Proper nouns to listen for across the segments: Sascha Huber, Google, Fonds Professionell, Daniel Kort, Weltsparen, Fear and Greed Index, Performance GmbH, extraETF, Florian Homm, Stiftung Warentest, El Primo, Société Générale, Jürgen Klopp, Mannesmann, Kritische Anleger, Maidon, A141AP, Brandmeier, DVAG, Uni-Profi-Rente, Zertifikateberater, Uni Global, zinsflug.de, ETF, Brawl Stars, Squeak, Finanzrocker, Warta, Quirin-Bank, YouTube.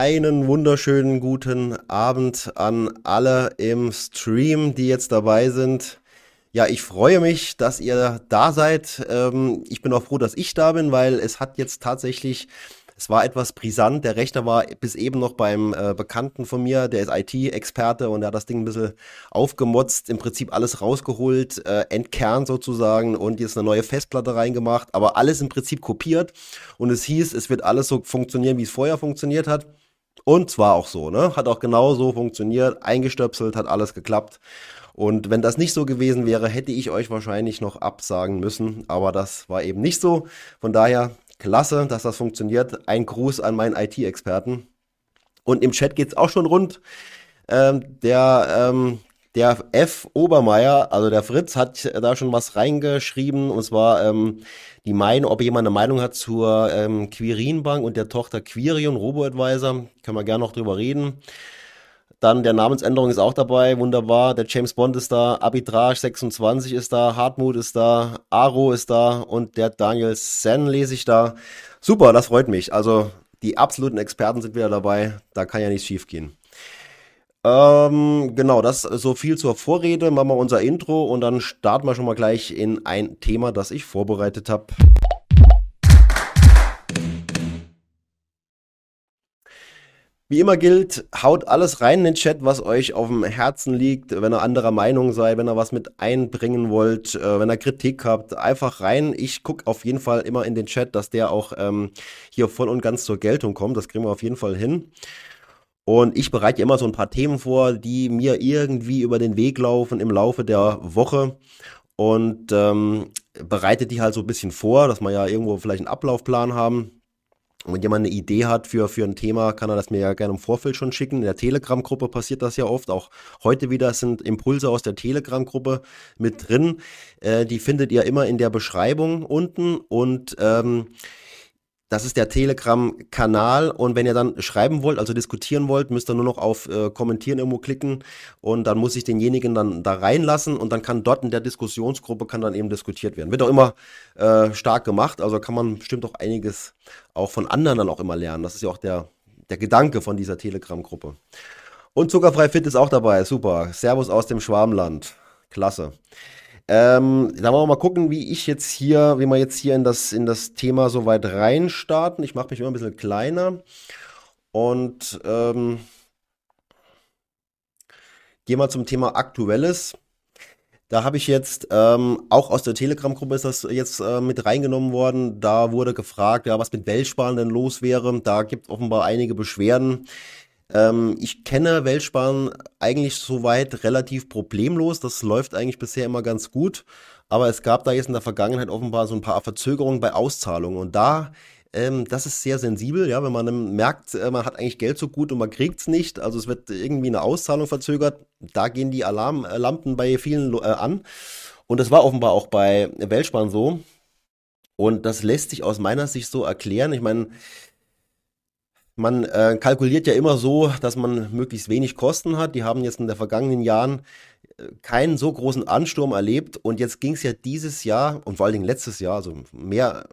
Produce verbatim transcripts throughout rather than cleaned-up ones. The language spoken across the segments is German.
Einen wunderschönen guten Abend an alle im Stream, die jetzt dabei sind. Ja, ich freue mich, dass ihr da seid. Ähm, ich bin auch froh, dass ich da bin, weil es hat jetzt tatsächlich, es war etwas brisant. Der Rechner war bis eben noch beim äh, Bekannten von mir, der ist I T-Experte und der hat das Ding ein bisschen aufgemotzt, im Prinzip alles rausgeholt, äh, entkernt sozusagen und jetzt eine neue Festplatte reingemacht, aber alles im Prinzip kopiert und es hieß, es wird alles so funktionieren, wie es vorher funktioniert hat. Und zwar auch so, ne? Hat auch genau so funktioniert, eingestöpselt, hat alles geklappt. Und wenn das nicht so gewesen wäre, hätte ich euch wahrscheinlich noch absagen müssen. Aber das war eben nicht so. Von daher, klasse, dass das funktioniert. Ein Gruß an meinen I T-Experten. Und im Chat geht's auch schon rund. Ähm, der, ähm, der F. Obermeier, also der Fritz, hat da schon was reingeschrieben. Und zwar ähm, die Meinung, ob jemand eine Meinung hat zur ähm, Quirin-Bank und der Tochter Quirion, Robo-Advisor. Können wir gerne noch drüber reden. Dann der Namensänderung ist auch dabei, wunderbar. Der James Bond ist da, Arbitrage sechsundzwanzig ist da, Hartmut ist da, Aro ist da und der Daniel Sen lese ich da. Super, das freut mich. Also die absoluten Experten sind wieder dabei, da kann ja nichts schief gehen. Ähm, genau, das so viel zur Vorrede. Machen wir unser Intro und dann starten wir schon mal gleich in ein Thema, das ich vorbereitet habe. Wie immer gilt, haut alles rein in den Chat, was euch auf dem Herzen liegt, wenn ihr anderer Meinung seid, wenn ihr was mit einbringen wollt, wenn ihr Kritik habt, einfach rein. Ich gucke auf jeden Fall immer in den Chat, dass der auch ähm, hier voll und ganz zur Geltung kommt. Das kriegen wir auf jeden Fall hin. Und ich bereite immer so ein paar Themen vor, die mir irgendwie über den Weg laufen im Laufe der Woche. Und ähm, bereite die halt so ein bisschen vor, dass wir ja irgendwo vielleicht einen Ablaufplan haben. Und wenn jemand eine Idee hat für, für ein Thema, kann er das mir ja gerne im Vorfeld schon schicken. In der Telegram-Gruppe passiert das ja oft. Auch heute wieder sind Impulse aus der Telegram-Gruppe mit drin. Äh, die findet ihr immer in der Beschreibung unten. Und ähm, das ist der Telegram-Kanal. Und wenn ihr dann schreiben wollt, also diskutieren wollt, müsst ihr nur noch auf äh, Kommentieren irgendwo klicken. Und dann muss ich denjenigen dann da reinlassen. Und dann kann dort in der Diskussionsgruppe kann dann eben diskutiert werden. Wird auch immer äh, stark gemacht. Also kann man bestimmt auch einiges auch von anderen dann auch immer lernen. Das ist ja auch der, der Gedanke von dieser Telegram-Gruppe. Und Zuckerfrei Fit ist auch dabei, super. Servus aus dem Schwabenland, klasse. Ähm, dann wollen wir mal gucken, wie ich jetzt hier, wie wir jetzt hier in das, in das Thema so weit reinstarten. Ich mache mich immer ein bisschen kleiner und ähm, gehe mal zum Thema Aktuelles. Da habe ich jetzt, ähm, auch aus der Telegram-Gruppe ist das jetzt äh, mit reingenommen worden, da wurde gefragt, ja, was mit Weltsparen denn los wäre, da gibt es offenbar einige Beschwerden. Ähm, ich kenne Weltsparen eigentlich soweit relativ problemlos, das läuft eigentlich bisher immer ganz gut, aber es gab da jetzt in der Vergangenheit offenbar so ein paar Verzögerungen bei Auszahlungen und da... Ähm, das ist sehr sensibel, ja, wenn man merkt, äh, man hat eigentlich Geld so gut und man kriegt es nicht, also es wird irgendwie eine Auszahlung verzögert, da gehen die Alarmlampen bei vielen äh, an und das war offenbar auch bei Weltsparen so und das lässt sich aus meiner Sicht so erklären, ich meine, man äh, kalkuliert ja immer so, dass man möglichst wenig Kosten hat, die haben jetzt in den vergangenen Jahren keinen so großen Ansturm erlebt und jetzt ging es ja dieses Jahr und vor allen Dingen letztes Jahr, also mehr,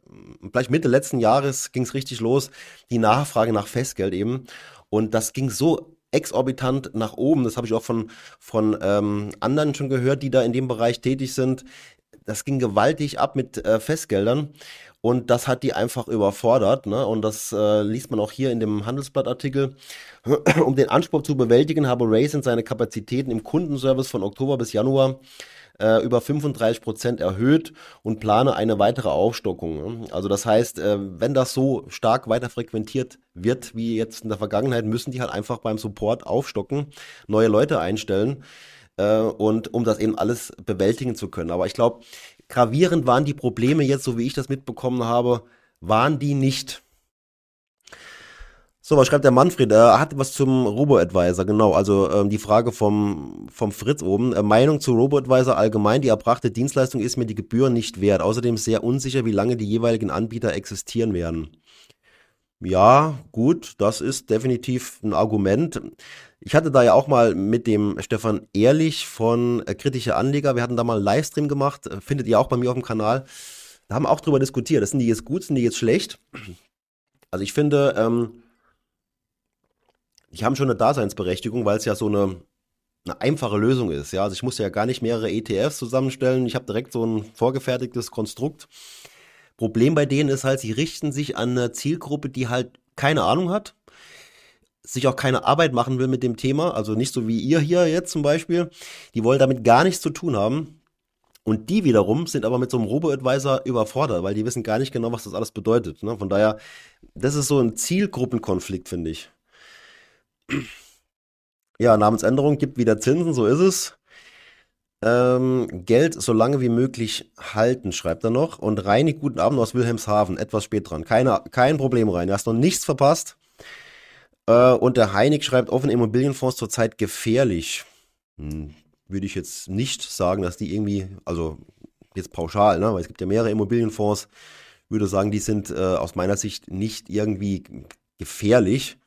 vielleicht Mitte letzten Jahres ging es richtig los, die Nachfrage nach Festgeld eben und das ging so exorbitant nach oben, das habe ich auch von, von ähm, anderen schon gehört, die da in dem Bereich tätig sind, das ging gewaltig ab mit äh, Festgeldern und das hat die einfach überfordert, ne? Und das äh, liest man auch hier in dem Handelsblatt-Artikel. Um den Anspruch zu bewältigen, habe Raisin seine Kapazitäten im Kundenservice von Oktober bis Januar äh, über fünfunddreißig Prozent erhöht und plane eine weitere Aufstockung. Also das heißt, äh, wenn das so stark weiter frequentiert wird wie jetzt in der Vergangenheit, müssen die halt einfach beim Support aufstocken, neue Leute einstellen äh, und um das eben alles bewältigen zu können. Aber ich glaube, gravierend waren die Probleme jetzt, so wie ich das mitbekommen habe, waren die nicht. So, was schreibt der Manfred? Er hat was zum Robo-Advisor, genau, also ähm, die Frage vom, vom Fritz oben. Äh, Meinung zu Robo-Advisor allgemein, die erbrachte Dienstleistung ist mir die Gebühr nicht wert. Außerdem sehr unsicher, wie lange die jeweiligen Anbieter existieren werden. Ja, gut, das ist definitiv ein Argument. Ich hatte da ja auch mal mit dem Stefan Ehrlich von äh, Kritische Anleger, wir hatten da mal einen Livestream gemacht, findet ihr auch bei mir auf dem Kanal. Da haben wir auch drüber diskutiert, sind die jetzt gut, sind die jetzt schlecht? Also ich finde... Ähm, die haben schon eine Daseinsberechtigung, weil es ja so eine, eine einfache Lösung ist. Ja? Also ich musste ja gar nicht mehrere E T Fs zusammenstellen. Ich habe direkt so ein vorgefertigtes Konstrukt. Problem bei denen ist halt, sie richten sich an eine Zielgruppe, die halt keine Ahnung hat, sich auch keine Arbeit machen will mit dem Thema, also nicht so wie ihr hier jetzt zum Beispiel. Die wollen damit gar nichts zu tun haben. Und die wiederum sind aber mit so einem Robo-Advisor überfordert, weil die wissen gar nicht genau, was das alles bedeutet. Ne? Von daher, das ist so ein Zielgruppenkonflikt, finde ich. Ja, Namensänderung gibt wieder Zinsen, so ist es. Ähm, Geld so lange wie möglich halten, schreibt er noch. Und Reini, guten Abend aus Wilhelmshaven, etwas spät dran. Keine, kein Problem, Reini, hast noch nichts verpasst. Äh, und der Heinig schreibt, offene Immobilienfonds zurzeit gefährlich. Hm. Würde ich jetzt nicht sagen, dass die irgendwie, also jetzt pauschal, ne, weil es gibt ja mehrere Immobilienfonds, würde sagen, die sind äh, aus meiner Sicht nicht irgendwie gefährlich.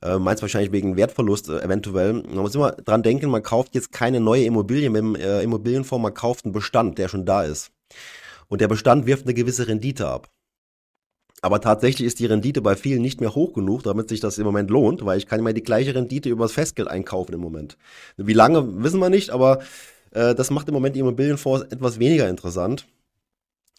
Äh, meinst wahrscheinlich wegen Wertverlust äh, eventuell. Man muss immer dran denken, man kauft jetzt keine neue Immobilie mit dem äh, Immobilienfonds, man kauft einen Bestand, der schon da ist. Und der Bestand wirft eine gewisse Rendite ab. Aber tatsächlich ist die Rendite bei vielen nicht mehr hoch genug, damit sich das im Moment lohnt, weil ich kann immer die gleiche Rendite übers Festgeld einkaufen im Moment. Wie lange, wissen wir nicht, aber äh, das macht im Moment die Immobilienfonds etwas weniger interessant.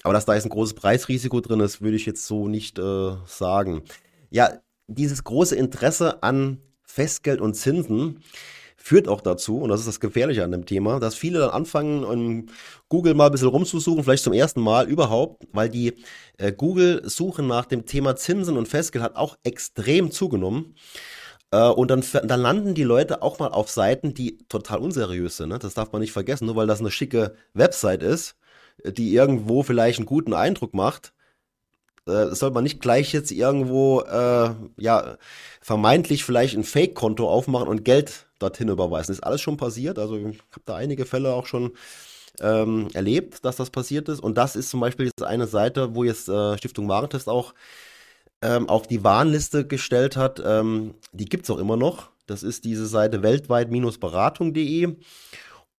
Aber dass da jetzt ein großes Preisrisiko drin ist, würde ich jetzt so nicht äh, sagen. Ja, dieses große Interesse an Festgeld und Zinsen führt auch dazu, und das ist das Gefährliche an dem Thema, dass viele dann anfangen, in Google mal ein bisschen rumzusuchen, vielleicht zum ersten Mal überhaupt, weil die äh, Google-Suche nach dem Thema Zinsen und Festgeld hat auch extrem zugenommen. Äh, und dann, dann landen die Leute auch mal auf Seiten, die total unseriös sind. Ne? Das darf man nicht vergessen, nur weil das eine schicke Website ist, die irgendwo vielleicht einen guten Eindruck macht, äh, soll man nicht gleich jetzt irgendwo äh, ja, vermeintlich vielleicht ein Fake-Konto aufmachen und Geld dorthin überweisen. Ist alles schon passiert, also ich habe da einige Fälle auch schon ähm, erlebt, dass das passiert ist, und das ist zum Beispiel jetzt eine Seite, wo jetzt äh, Stiftung Warentest auch ähm, auf die Warnliste gestellt hat, ähm, die gibt es auch immer noch, das ist diese Seite weltweit Bindestrich beratung Punkt de,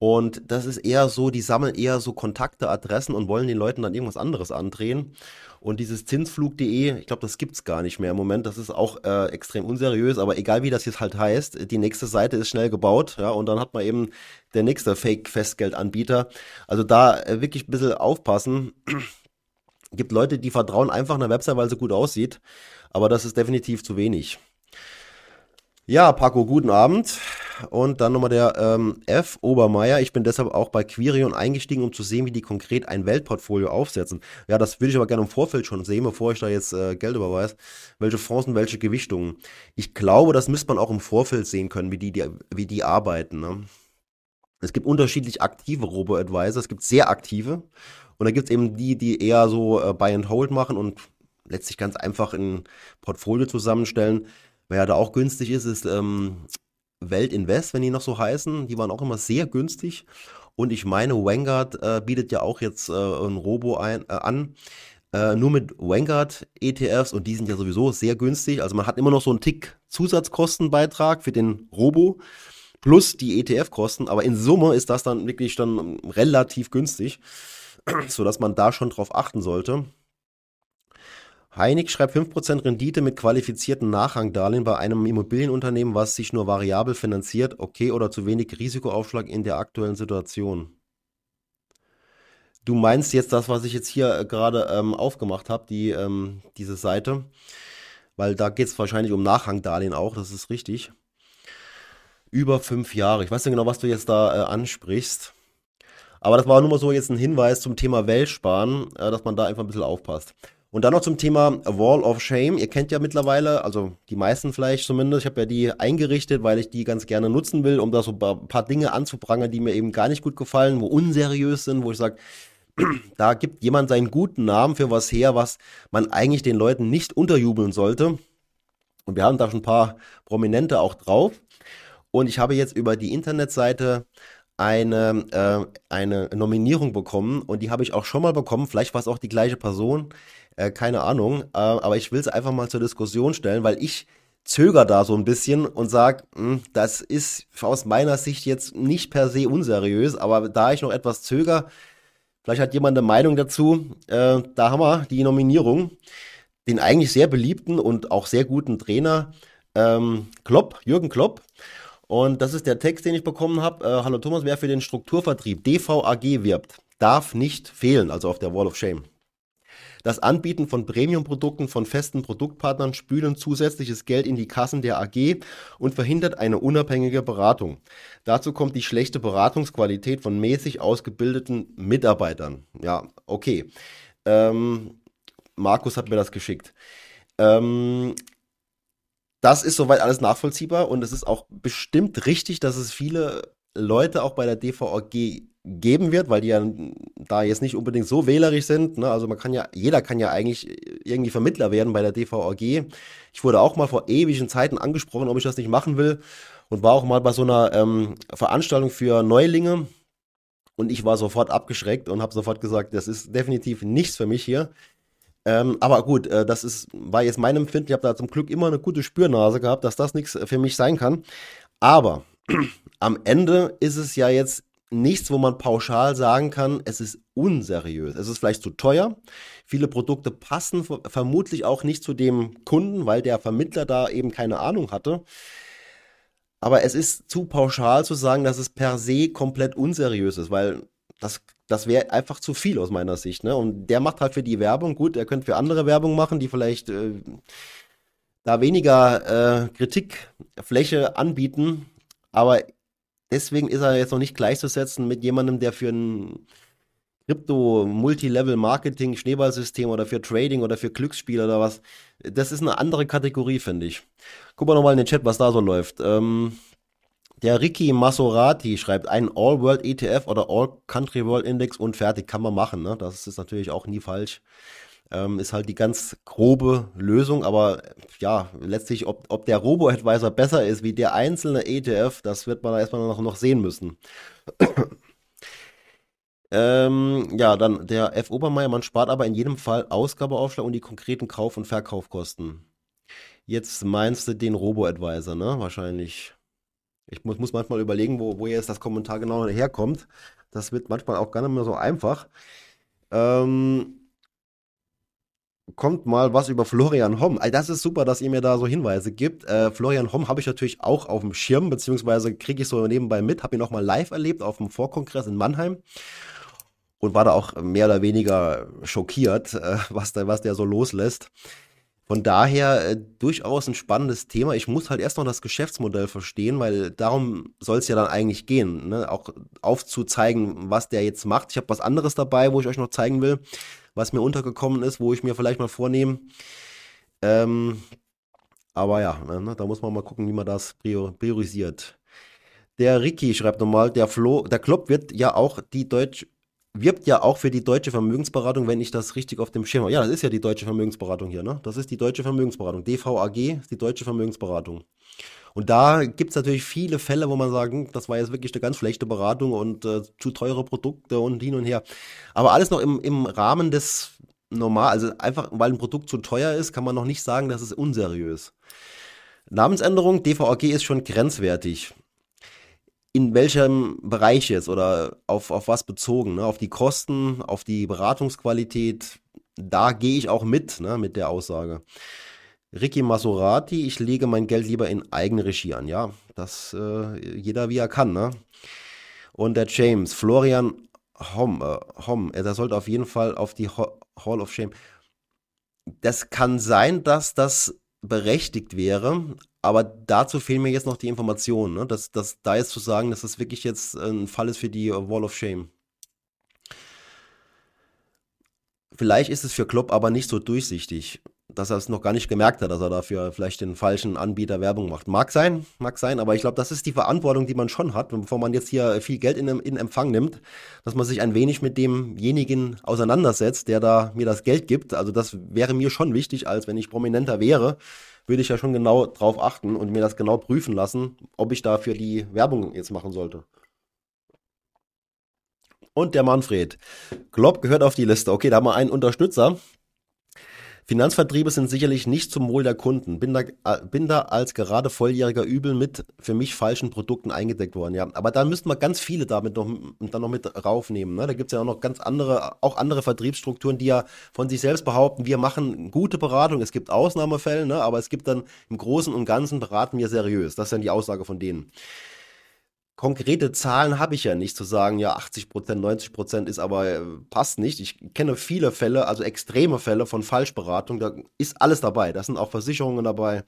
und das ist eher so, die sammeln eher so Kontakte, Adressen und wollen den Leuten dann irgendwas anderes andrehen. Und dieses zinsflug Punkt de, ich glaube, das gibt es gar nicht mehr im Moment. Das ist auch äh, extrem unseriös, aber egal wie das jetzt halt heißt, die nächste Seite ist schnell gebaut, ja, und dann hat man eben der nächste Fake-Festgeldanbieter. Also da äh, wirklich ein bisschen aufpassen. Gibt Leute, die vertrauen einfach einer Website, weil sie gut aussieht, aber das ist definitiv zu wenig. Ja, Paco, guten Abend. Und dann nochmal der ähm, F. Obermeier. Ich bin deshalb auch bei Quirion eingestiegen, um zu sehen, wie die konkret ein Weltportfolio aufsetzen. Ja, das würde ich aber gerne im Vorfeld schon sehen, bevor ich da jetzt äh, Geld überweise. Welche Fonds und welche Gewichtungen. Ich glaube, das müsste man auch im Vorfeld sehen können, wie die, die, wie die arbeiten. Ne? Es gibt unterschiedlich aktive Robo-Advisor. Es gibt sehr aktive. Und da gibt es eben die, die eher so äh, Buy and Hold machen und letztlich ganz einfach ein Portfolio zusammenstellen. Wer da auch günstig ist, ist ähm, Weltinvest, wenn die noch so heißen. Die waren auch immer sehr günstig. Und ich meine, Vanguard äh, bietet ja auch jetzt äh, ein Robo ein, äh, an. Äh, nur mit Vanguard E T Fs, und die sind ja sowieso sehr günstig. Also man hat immer noch so einen Tick Zusatzkostenbeitrag für den Robo plus die E T F-Kosten. Aber in Summe ist das dann wirklich dann relativ günstig, sodass man da schon drauf achten sollte. Heinig schreibt fünf Prozent Rendite mit qualifizierten Nachrangdarlehen bei einem Immobilienunternehmen, was sich nur variabel finanziert, okay, oder zu wenig Risikoaufschlag in der aktuellen Situation. Du meinst jetzt das, was ich jetzt hier gerade ähm, aufgemacht habe, die, ähm, diese Seite, weil da geht es wahrscheinlich um Nachrangdarlehen auch, das ist richtig. Über fünf Jahre, ich weiß nicht genau, was du jetzt da äh, ansprichst, aber das war nur mal so jetzt ein Hinweis zum Thema Weltsparen, äh, dass man da einfach ein bisschen aufpasst. Und dann noch zum Thema Wall of Shame. Ihr kennt ja mittlerweile, also die meisten vielleicht zumindest, ich habe ja die eingerichtet, weil ich die ganz gerne nutzen will, um da so ein paar Dinge anzuprangern, die mir eben gar nicht gut gefallen, wo unseriös sind, wo ich sage, da gibt jemand seinen guten Namen für was her, was man eigentlich den Leuten nicht unterjubeln sollte. Und wir haben da schon ein paar Prominente auch drauf. Und ich habe jetzt über die Internetseite eine, äh, eine Nominierung bekommen, und die habe ich auch schon mal bekommen, vielleicht war es auch die gleiche Person, äh, keine Ahnung, äh, aber ich will es einfach mal zur Diskussion stellen, weil ich zögere da so ein bisschen und sage, das ist aus meiner Sicht jetzt nicht per se unseriös, aber da ich noch etwas zögere, vielleicht hat jemand eine Meinung dazu, äh, da haben wir die Nominierung, den eigentlich sehr beliebten und auch sehr guten Trainer ähm, Klopp, Jürgen Klopp. Und das ist der Text, den ich bekommen habe. Äh, Hallo Thomas, wer für den Strukturvertrieb D V A G wirbt, darf nicht fehlen, also auf der Wall of Shame. Das Anbieten von Premium-Produkten von festen Produktpartnern spülen zusätzliches Geld in die Kassen der A G und verhindert eine unabhängige Beratung. Dazu kommt die schlechte Beratungsqualität von mäßig ausgebildeten Mitarbeitern. Ja, okay. Ähm, Markus hat mir das geschickt. Ähm, das ist soweit alles nachvollziehbar und es ist auch bestimmt richtig, dass es viele Leute auch bei der D V A G geben wird, weil die ja da jetzt nicht unbedingt so wählerisch sind, ne? Also man kann ja, jeder kann ja eigentlich irgendwie Vermittler werden bei der D V A G. Ich wurde auch mal vor ewigen Zeiten angesprochen, ob ich das nicht machen will, und war auch mal bei so einer ähm, Veranstaltung für Neulinge und ich war sofort abgeschreckt und habe sofort gesagt, das ist definitiv nichts für mich hier. Ähm, aber gut, äh, das ist, war jetzt mein Empfinden. Ich habe da zum Glück immer eine gute Spürnase gehabt, dass das nichts für mich sein kann. Aber am Ende ist es ja jetzt nichts, wo man pauschal sagen kann, es ist unseriös. Es ist vielleicht zu teuer. Viele Produkte passen vermutlich auch nicht zu dem Kunden, weil der Vermittler da eben keine Ahnung hatte. Aber es ist zu pauschal zu sagen, dass es per se komplett unseriös ist, weil das, das wäre einfach zu viel aus meiner Sicht, ne? Und der macht halt für die Werbung. Gut, er könnte für andere Werbung machen, die vielleicht äh, da weniger äh, Kritikfläche anbieten. Aber deswegen ist er jetzt noch nicht gleichzusetzen mit jemandem, der für ein Krypto-Multilevel-Marketing-Schneeballsystem oder für Trading oder für Glücksspiel oder was. Das ist eine andere Kategorie, finde ich. Guck mal nochmal in den Chat, was da so läuft. Ähm, der Ricky Masorati schreibt, einen All-World-E T F oder All-Country-World-Index und fertig, kann man machen, ne? Das ist natürlich auch nie falsch. Ähm, ist halt die ganz grobe Lösung, aber ja, letztlich, ob, ob der Robo-Advisor besser ist wie der einzelne E T F, das wird man erstmal noch, noch sehen müssen. ähm, ja, dann der F. Obermeier, man spart aber in jedem Fall Ausgabeaufschlag und die konkreten Kauf- und Verkaufkosten. Jetzt meinst du den Robo-Advisor, ne? Wahrscheinlich. Ich muss, muss manchmal überlegen, wo, wo jetzt das Kommentar genau herkommt. Das wird manchmal auch gar nicht mehr so einfach. Ähm... Kommt mal was über Florian Homm. Das ist super, dass ihr mir da so Hinweise gibt. Äh, Florian Homm habe ich natürlich auch auf dem Schirm, beziehungsweise kriege ich so nebenbei mit. Habe ihn auch mal live erlebt auf dem Vorkongress in Mannheim und war da auch mehr oder weniger schockiert, äh, was, da, was der so loslässt. Von daher äh, durchaus ein spannendes Thema. Ich muss halt erst noch das Geschäftsmodell verstehen, weil darum soll es ja dann eigentlich gehen, ne? Auch aufzuzeigen, was der jetzt macht. Ich habe was anderes dabei, wo ich euch noch zeigen will, was mir untergekommen ist, wo ich mir vielleicht mal vornehme. Ähm, aber ja, ne, da muss man mal gucken, wie man das priorisiert. Der Ricky schreibt nochmal, der Flo, der Klopp wird ja auch die Deutsch, wirbt ja auch für die deutsche Vermögensberatung, wenn ich das richtig auf dem Schirm habe. Ja, das ist ja die deutsche Vermögensberatung hier, ne? Das ist die deutsche Vermögensberatung. D V A G ist die deutsche Vermögensberatung. Und da gibt es natürlich viele Fälle, wo man sagt, das war jetzt wirklich eine ganz schlechte Beratung und äh, zu teure Produkte und hin und her. Aber alles noch im, im Rahmen des normal, also einfach, weil ein Produkt zu teuer ist, kann man noch nicht sagen, das ist unseriös. Namensänderung, D V A G ist schon grenzwertig. In welchem Bereich jetzt oder auf, auf was bezogen, ne? Auf die Kosten, auf die Beratungsqualität, da gehe ich auch mit, ne? Mit der Aussage. Ricky Masorati, ich lege mein Geld lieber in Eigenregie an. Ja, das äh, jeder wie er kann, ne? Und der James, Florian Homm, äh, Homm, er sollte auf jeden Fall auf die Ho- Hall of Shame. Das kann sein, dass das berechtigt wäre, aber dazu fehlen mir jetzt noch die Informationen, ne? Dass, dass da jetzt zu sagen, dass das wirklich jetzt ein Fall ist für die Wall of Shame. Vielleicht ist es für Klopp aber nicht so durchsichtig, dass er es noch gar nicht gemerkt hat, dass er dafür vielleicht den falschen Anbieter Werbung macht. Mag sein, mag sein, aber ich glaube, das ist die Verantwortung, die man schon hat, bevor man jetzt hier viel Geld in, in Empfang nimmt, dass man sich ein wenig mit demjenigen auseinandersetzt, der da mir das Geld gibt. Also das wäre mir schon wichtig, als wenn ich prominenter wäre, würde ich ja schon genau drauf achten und mir das genau prüfen lassen, ob ich dafür die Werbung jetzt machen sollte. Und der Manfred. Klopp gehört auf die Liste. Okay, da haben wir einen Unterstützer. Finanzvertriebe sind sicherlich nicht zum Wohl der Kunden. Bin da, bin da als gerade volljähriger übel mit für mich falschen Produkten eingedeckt worden. Ja, aber da müssten wir ganz viele damit noch, dann noch mit raufnehmen. Ne? Da gibt es ja auch noch ganz andere, auch andere Vertriebsstrukturen, die ja von sich selbst behaupten, wir machen gute Beratung. Es gibt Ausnahmefälle, ne? Aber es gibt dann im Großen und Ganzen beraten wir seriös. Das ist dann die Aussage von denen. Konkrete Zahlen habe ich ja nicht, zu sagen, ja achtzig Prozent, neunzig Prozent ist aber, passt nicht. Ich kenne viele Fälle, also extreme Fälle von Falschberatung, da ist alles dabei, da sind auch Versicherungen dabei.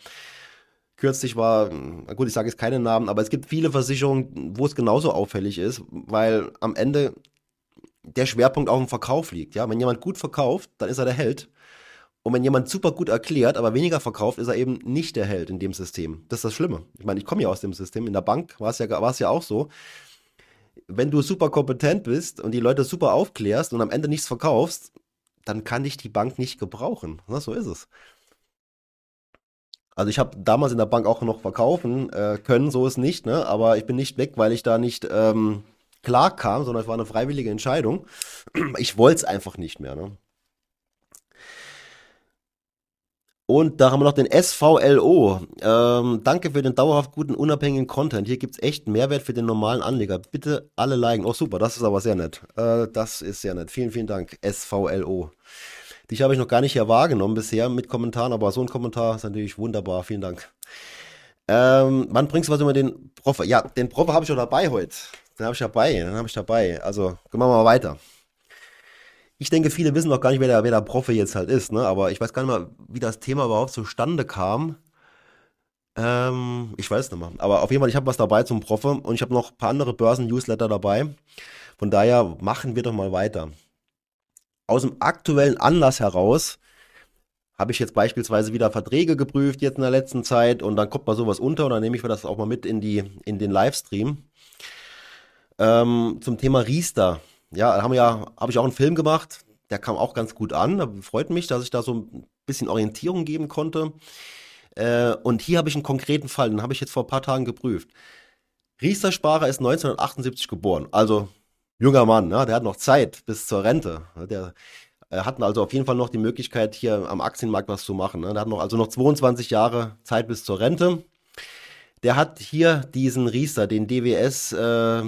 Kürzlich war, gut, ich sage jetzt keine Namen, aber es gibt viele Versicherungen, wo es genauso auffällig ist, weil am Ende der Schwerpunkt auf dem Verkauf liegt. Ja? Wenn jemand gut verkauft, dann ist er der Held. Und wenn jemand super gut erklärt, aber weniger verkauft, ist er eben nicht der Held in dem System. Das ist das Schlimme. Ich meine, ich komme ja aus dem System. In der Bank war es ja, war es ja auch so. Wenn du super kompetent bist und die Leute super aufklärst und am Ende nichts verkaufst, dann kann dich die Bank nicht gebrauchen. Na, so ist es. Also ich habe damals in der Bank auch noch verkaufen äh, können, so ist nicht, ne? Aber ich bin nicht weg, weil ich da nicht ähm, klar kam, sondern es war eine freiwillige Entscheidung. Ich wollte es einfach nicht mehr, ne? Und da haben wir noch den S V L O. Ähm, danke für den dauerhaft guten, unabhängigen Content. Hier gibt es echt Mehrwert für den normalen Anleger. Bitte alle liken. Oh, super, das ist aber sehr nett. Äh, das ist sehr nett. Vielen, vielen Dank, S V L O. Dich habe ich noch gar nicht hier wahrgenommen bisher mit Kommentaren, aber so ein Kommentar ist natürlich wunderbar. Vielen Dank. Ähm, wann bringst du was über den Prof? Ja, den Prof habe ich schon dabei heute. Den habe ich dabei. Den habe ich dabei. Also, gehen wir mal weiter. Ich denke, viele wissen noch gar nicht, wer der, wer der Profi jetzt halt ist, ne? Aber ich weiß gar nicht mal, wie das Thema überhaupt zustande kam. Ähm, ich weiß es nicht mal. Aber auf jeden Fall, ich habe was dabei zum Profi und ich habe noch ein paar andere Börsen-Newsletter dabei. Von daher machen wir doch mal weiter. Aus dem aktuellen Anlass heraus habe ich jetzt beispielsweise wieder Verträge geprüft jetzt in der letzten Zeit und dann kommt mal sowas unter und dann nehme ich mir das auch mal mit in, die, in den Livestream. Ähm, zum Thema Riester. Ja, haben wir ja, habe ich auch einen Film gemacht, der kam auch ganz gut an. Da freut mich, dass ich da so ein bisschen Orientierung geben konnte. Äh, und hier habe ich einen konkreten Fall, den habe ich jetzt vor ein paar Tagen geprüft. Riester Sparer ist neunzehnhundertachtundsiebzig geboren, also junger Mann, ne? Der hat noch Zeit bis zur Rente. Der äh, hat also auf jeden Fall noch die Möglichkeit, hier am Aktienmarkt was zu machen, ne? Der hat noch, also noch zweiundzwanzig Jahre Zeit bis zur Rente. Der hat hier diesen Riester, den D W S, äh,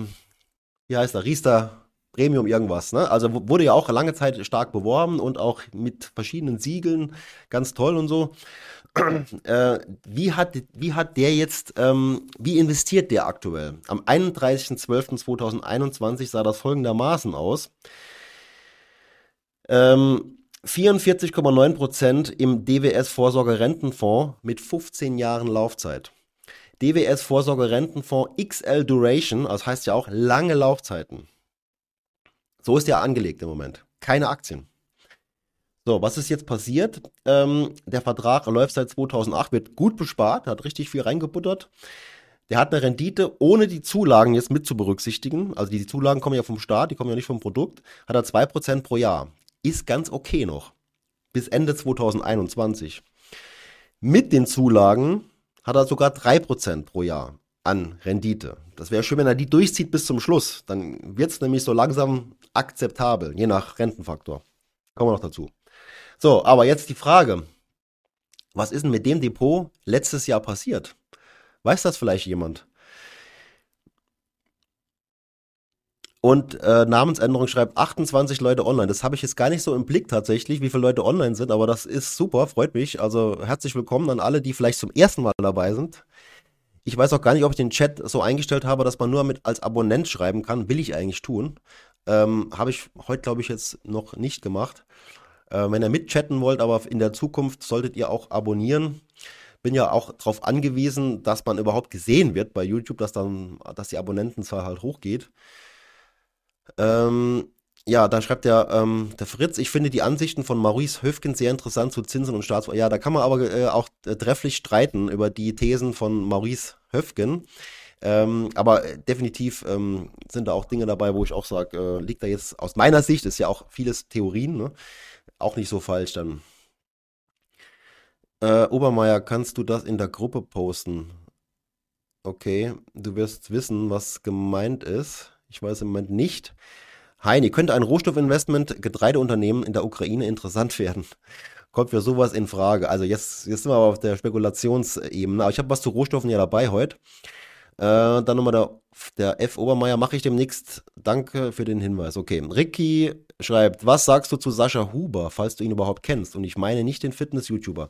wie heißt der, Riester Premium irgendwas, ne? Also wurde ja auch lange Zeit stark beworben und auch mit verschiedenen Siegeln, ganz toll und so. äh, wie, hat, wie hat der jetzt, ähm, wie investiert der aktuell? Am einunddreißigsten zwölften zweitausendeinundzwanzig sah das folgendermaßen aus. Ähm, vierundvierzig Komma neun Prozent im D W S-Vorsorge-Rentenfonds mit fünfzehn Jahren Laufzeit. D W S-Vorsorge-Rentenfonds X L Duration, also das heißt ja auch lange Laufzeiten. So ist der angelegt im Moment. Keine Aktien. So, was ist jetzt passiert? Ähm, der Vertrag läuft seit zweitausendacht, wird gut bespart, hat richtig viel reingebuttert. Der hat eine Rendite, ohne die Zulagen jetzt mit zu berücksichtigen. Also die Zulagen kommen ja vom Staat, die kommen ja nicht vom Produkt. Hat er zwei Prozent pro Jahr. Ist ganz okay noch. Bis Ende zweitausendeinundzwanzig. Mit den Zulagen hat er sogar drei Prozent pro Jahr an Rendite. Das wäre schön, wenn er die durchzieht bis zum Schluss. Dann wird es nämlich so langsam akzeptabel, je nach Rentenfaktor. Kommen wir noch dazu. So, aber jetzt die Frage, was ist denn mit dem Depot letztes Jahr passiert? Weiß das vielleicht jemand? Und äh, Namensänderung schreibt achtundzwanzig Leute online. Das habe ich jetzt gar nicht so im Blick tatsächlich, wie viele Leute online sind, aber das ist super, freut mich. Also herzlich willkommen an alle, die vielleicht zum ersten Mal dabei sind. Ich weiß auch gar nicht, ob ich den Chat so eingestellt habe, dass man nur mit als Abonnent schreiben kann. Will ich eigentlich tun. Ähm, habe ich heute, glaube ich, jetzt noch nicht gemacht. Äh, wenn ihr mitchatten wollt, aber in der Zukunft solltet ihr auch abonnieren. Bin ja auch darauf angewiesen, dass man überhaupt gesehen wird bei YouTube, dass dann, dass die Abonnentenzahl halt hochgeht. Ähm, ja, da schreibt der, ähm, der Fritz, ich finde die Ansichten von Maurice Höfgen sehr interessant zu Zinsen und Staatsfonds. Ja, da kann man aber äh, auch trefflich streiten über die Thesen von Maurice Höfgen. Ähm, aber definitiv ähm, sind da auch Dinge dabei, wo ich auch sage, äh, liegt da jetzt aus meiner Sicht, ist ja auch vieles Theorien, ne? Auch nicht so falsch dann. Äh, Obermeier, kannst du das in der Gruppe posten? Okay, du wirst wissen, was gemeint ist. Ich weiß im Moment nicht. Heini, könnte ein Rohstoffinvestment Getreideunternehmen in der Ukraine interessant werden? kommt für sowas in Frage. Also jetzt, jetzt sind wir aber auf der Spekulationsebene. Aber ich habe was zu Rohstoffen ja dabei heute. Äh, dann nochmal der, der F. Obermeier, mache ich demnächst. Danke für den Hinweis. Okay, Ricky schreibt, was sagst du zu Sascha Huber, falls du ihn überhaupt kennst? Und ich meine nicht den Fitness-YouTuber.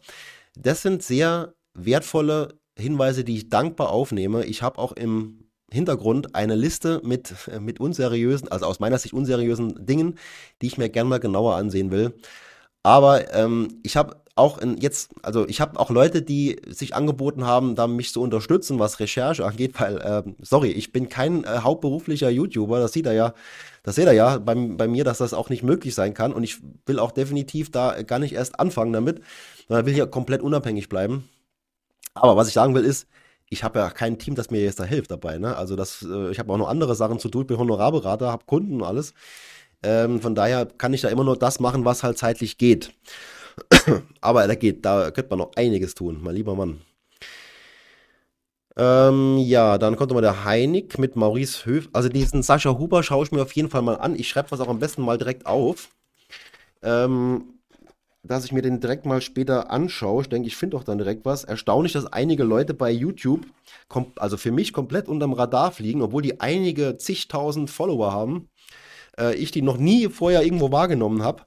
Das sind sehr wertvolle Hinweise, die ich dankbar aufnehme. Ich habe auch im Hintergrund eine Liste mit, mit unseriösen, also aus meiner Sicht unseriösen Dingen, die ich mir gerne mal genauer ansehen will. Aber ähm, ich habe auch in jetzt, also ich habe auch Leute, die sich angeboten haben, da mich zu unterstützen, was Recherche angeht, weil, äh, sorry, ich bin kein äh, hauptberuflicher YouTuber, das sieht er ja, das seht ihr ja bei, bei mir, dass das auch nicht möglich sein kann, und ich will auch definitiv da gar nicht erst anfangen damit, sondern will hier komplett unabhängig bleiben. Aber was ich sagen will ist, ich habe ja kein Team, das mir jetzt da hilft dabei, ne? Also das, äh, ich habe auch noch andere Sachen zu tun, bin Honorarberater, habe Kunden und alles. Ähm, von daher kann ich da immer nur das machen, was halt zeitlich geht. Aber da geht, da könnte man noch einiges tun, mein lieber Mann. Ähm, ja, dann kommt nochmal der Heinig mit Maurice Höfgen. Also diesen Sascha Huber schaue ich mir auf jeden Fall mal an. Ich schreibe das auch am besten mal direkt auf. Ähm... dass ich mir den direkt mal später anschaue. Ich denke, ich finde doch dann direkt was. Erstaunlich, dass einige Leute bei YouTube, also für mich, komplett unterm Radar fliegen, obwohl die einige zigtausend Follower haben, äh, ich die noch nie vorher irgendwo wahrgenommen habe.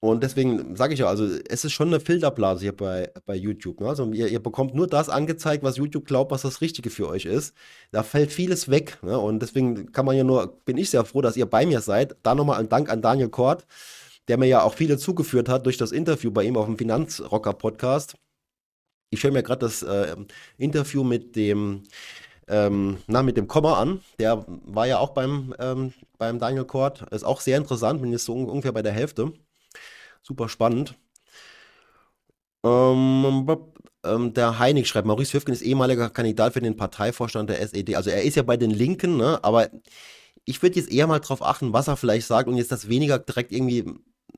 Und deswegen sage ich ja, also es ist schon eine Filterblase hier bei, bei YouTube. Ne? Also ihr, ihr bekommt nur das angezeigt, was YouTube glaubt, was das Richtige für euch ist. Da fällt vieles weg. Ne? Und deswegen kann man ja nur, bin ich sehr froh, dass ihr bei mir seid. Da nochmal ein Dank an Daniel Kort, der mir ja auch viele zugeführt hat durch das Interview bei ihm auf dem Finanzrocker-Podcast. Ich höre mir gerade das äh, Interview mit dem, ähm, na, mit dem Kommer an. Der war ja auch beim, ähm, beim Daniel Kort. Ist auch sehr interessant, bin jetzt so un ungefähr bei der Hälfte. Super spannend. Ähm, ähm, der Heinig schreibt, Maurice Höfgen ist ehemaliger Kandidat für den Parteivorstand der S E D. Also er ist ja bei den Linken, ne? Aber ich würde jetzt eher mal drauf achten, was er vielleicht sagt, und jetzt das weniger direkt irgendwie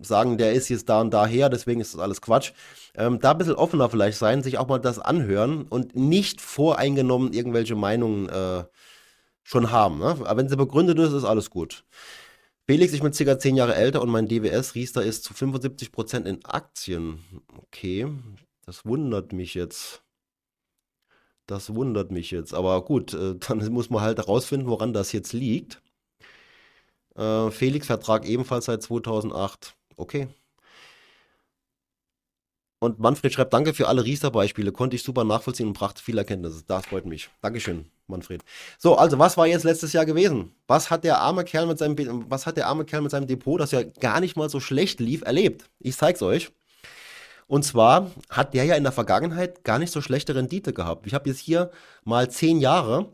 sagen, der ist jetzt da und daher, deswegen ist das alles Quatsch. Ähm, da ein bisschen offener vielleicht sein, sich auch mal das anhören und nicht voreingenommen irgendwelche Meinungen äh, schon haben. Ne? Aber wenn sie begründet ist, ist alles gut. Felix, ich bin circa zehn Jahre älter und mein D W S-Riester ist zu fünfundsiebzig Prozent in Aktien. Okay, das wundert mich jetzt. Das wundert mich jetzt. Aber gut, äh, dann muss man halt herausfinden, woran das jetzt liegt. Felix Vertrag ebenfalls seit zweitausendacht. Okay. Und Manfred schreibt, danke für alle Riester-Beispiele. Konnte ich super nachvollziehen und brachte viel Erkenntnisse. Das freut mich. Dankeschön, Manfred. So, also was war jetzt letztes Jahr gewesen? Was hat der arme Kerl mit seinem, was hat der arme Kerl mit seinem Depot, das ja gar nicht mal so schlecht lief, erlebt? Ich zeig's euch. Und zwar hat der ja in der Vergangenheit gar nicht so schlechte Rendite gehabt. Ich habe jetzt hier mal zehn Jahre.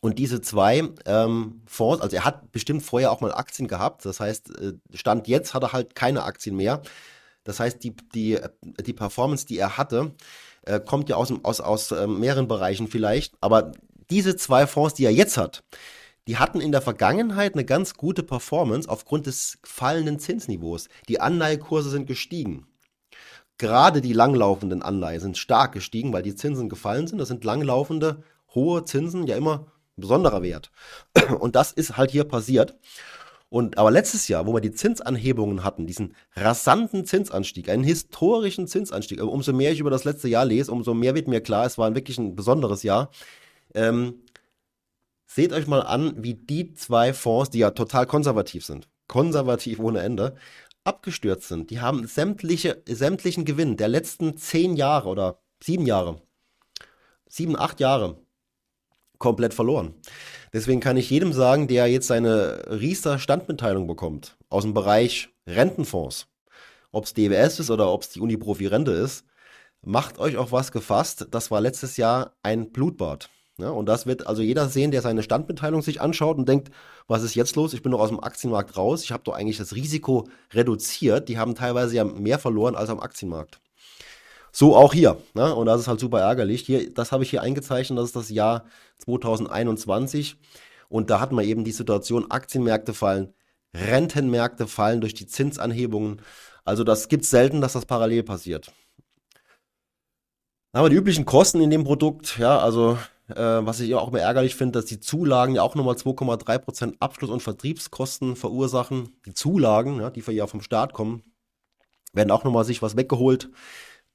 Und diese zwei ähm, Fonds, also er hat bestimmt vorher auch mal Aktien gehabt, das heißt, Stand jetzt hat er halt keine Aktien mehr. Das heißt, die, die, die Performance, die er hatte, äh, kommt ja aus, aus, aus äh, mehreren Bereichen vielleicht. Aber diese zwei Fonds, die er jetzt hat, die hatten in der Vergangenheit eine ganz gute Performance aufgrund des fallenden Zinsniveaus. Die Anleihekurse sind gestiegen. Gerade die langlaufenden Anleihen sind stark gestiegen, weil die Zinsen gefallen sind. Das sind langlaufende, hohe Zinsen, ja immer besonderer Wert. Und das ist halt hier passiert. Und aber letztes Jahr, wo wir die Zinsanhebungen hatten, diesen rasanten Zinsanstieg, einen historischen Zinsanstieg, umso mehr ich über das letzte Jahr lese, umso mehr wird mir klar, es war wirklich ein besonderes Jahr. Ähm, seht euch mal an, wie die zwei Fonds, die ja total konservativ sind, konservativ ohne Ende, abgestürzt sind. Die haben sämtliche, sämtlichen Gewinn der letzten zehn Jahre oder sieben Jahre, sieben, acht Jahre, komplett verloren. Deswegen kann ich jedem sagen, der jetzt seine Riester-Standmitteilung bekommt, aus dem Bereich Rentenfonds, ob es D W S ist oder ob es die Uni-Profi-Rente ist, macht euch auf was gefasst. Das war letztes Jahr ein Blutbad. Ja, und das wird also jeder sehen, der seine Standmitteilung sich anschaut und denkt, was ist jetzt los? Ich bin doch aus dem Aktienmarkt raus. Ich habe doch eigentlich das Risiko reduziert. Die haben teilweise ja mehr verloren als am Aktienmarkt. So auch hier, ne? Und das ist halt super ärgerlich. Hier, das habe ich hier eingezeichnet, das ist das Jahr zweitausendeinundzwanzig. Und da hatten wir eben die Situation, Aktienmärkte fallen, Rentenmärkte fallen durch die Zinsanhebungen. Also das gibt es selten, dass das parallel passiert. Dann haben wir die üblichen Kosten in dem Produkt. Ja, also äh, was ich auch immer ärgerlich finde, dass die Zulagen ja auch nochmal zwei Komma drei Prozent Abschluss- und Vertriebskosten verursachen. Die Zulagen, ja, die ja vom Staat kommen. werden auch nochmal sich was weggeholt.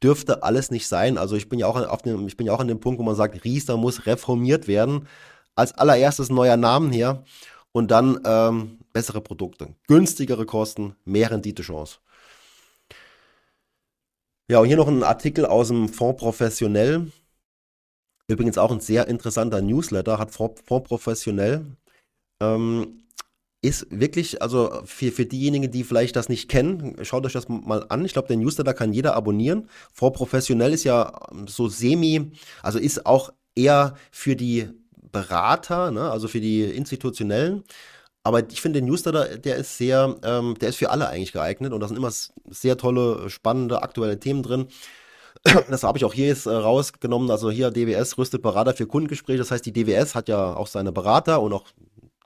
Dürfte alles nicht sein. Also ich bin ja auch auf dem, ich bin ja auch an dem Punkt, wo man sagt, Riester muss reformiert werden. Als allererstes neuer Namen her und dann ähm, bessere Produkte, günstigere Kosten, mehr Renditechance. Ja, und hier noch ein Artikel aus dem Fonds Professionell. Übrigens auch ein sehr interessanter Newsletter, hat Fonds Professionell. Ähm, ist wirklich, also für, für diejenigen, die vielleicht das nicht kennen, schaut euch das mal an. Ich glaube, den Newsletter kann jeder abonnieren. Fonds Professionell ist ja so semi, also ist auch eher für die Berater, ne? Also für die Institutionellen. Aber ich finde, den Newsletter, der ist sehr, ähm, der ist für alle eigentlich geeignet. Und da sind immer sehr tolle, spannende, aktuelle Themen drin. Das habe ich auch hier jetzt rausgenommen. Also hier D W S rüstet Berater für Kundengespräche. Das heißt, die D W S hat ja auch seine Berater und auch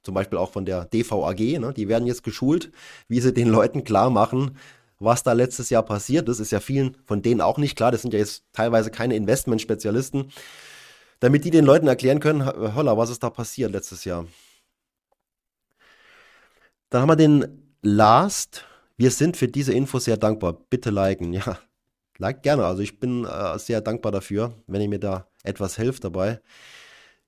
zum Beispiel auch von der D V A G, ne? Die werden jetzt geschult, wie sie den Leuten klar machen, was da letztes Jahr passiert ist. Ist ja vielen von denen auch nicht klar. Das sind ja jetzt teilweise keine Investmentspezialisten. Damit die den Leuten erklären können, holla, was ist da passiert letztes Jahr. Dann haben wir den Last. Wir sind für diese Info sehr dankbar. Bitte liken. Ja, like gerne. Also ich bin äh, sehr dankbar dafür, wenn ihr mir da etwas helft dabei.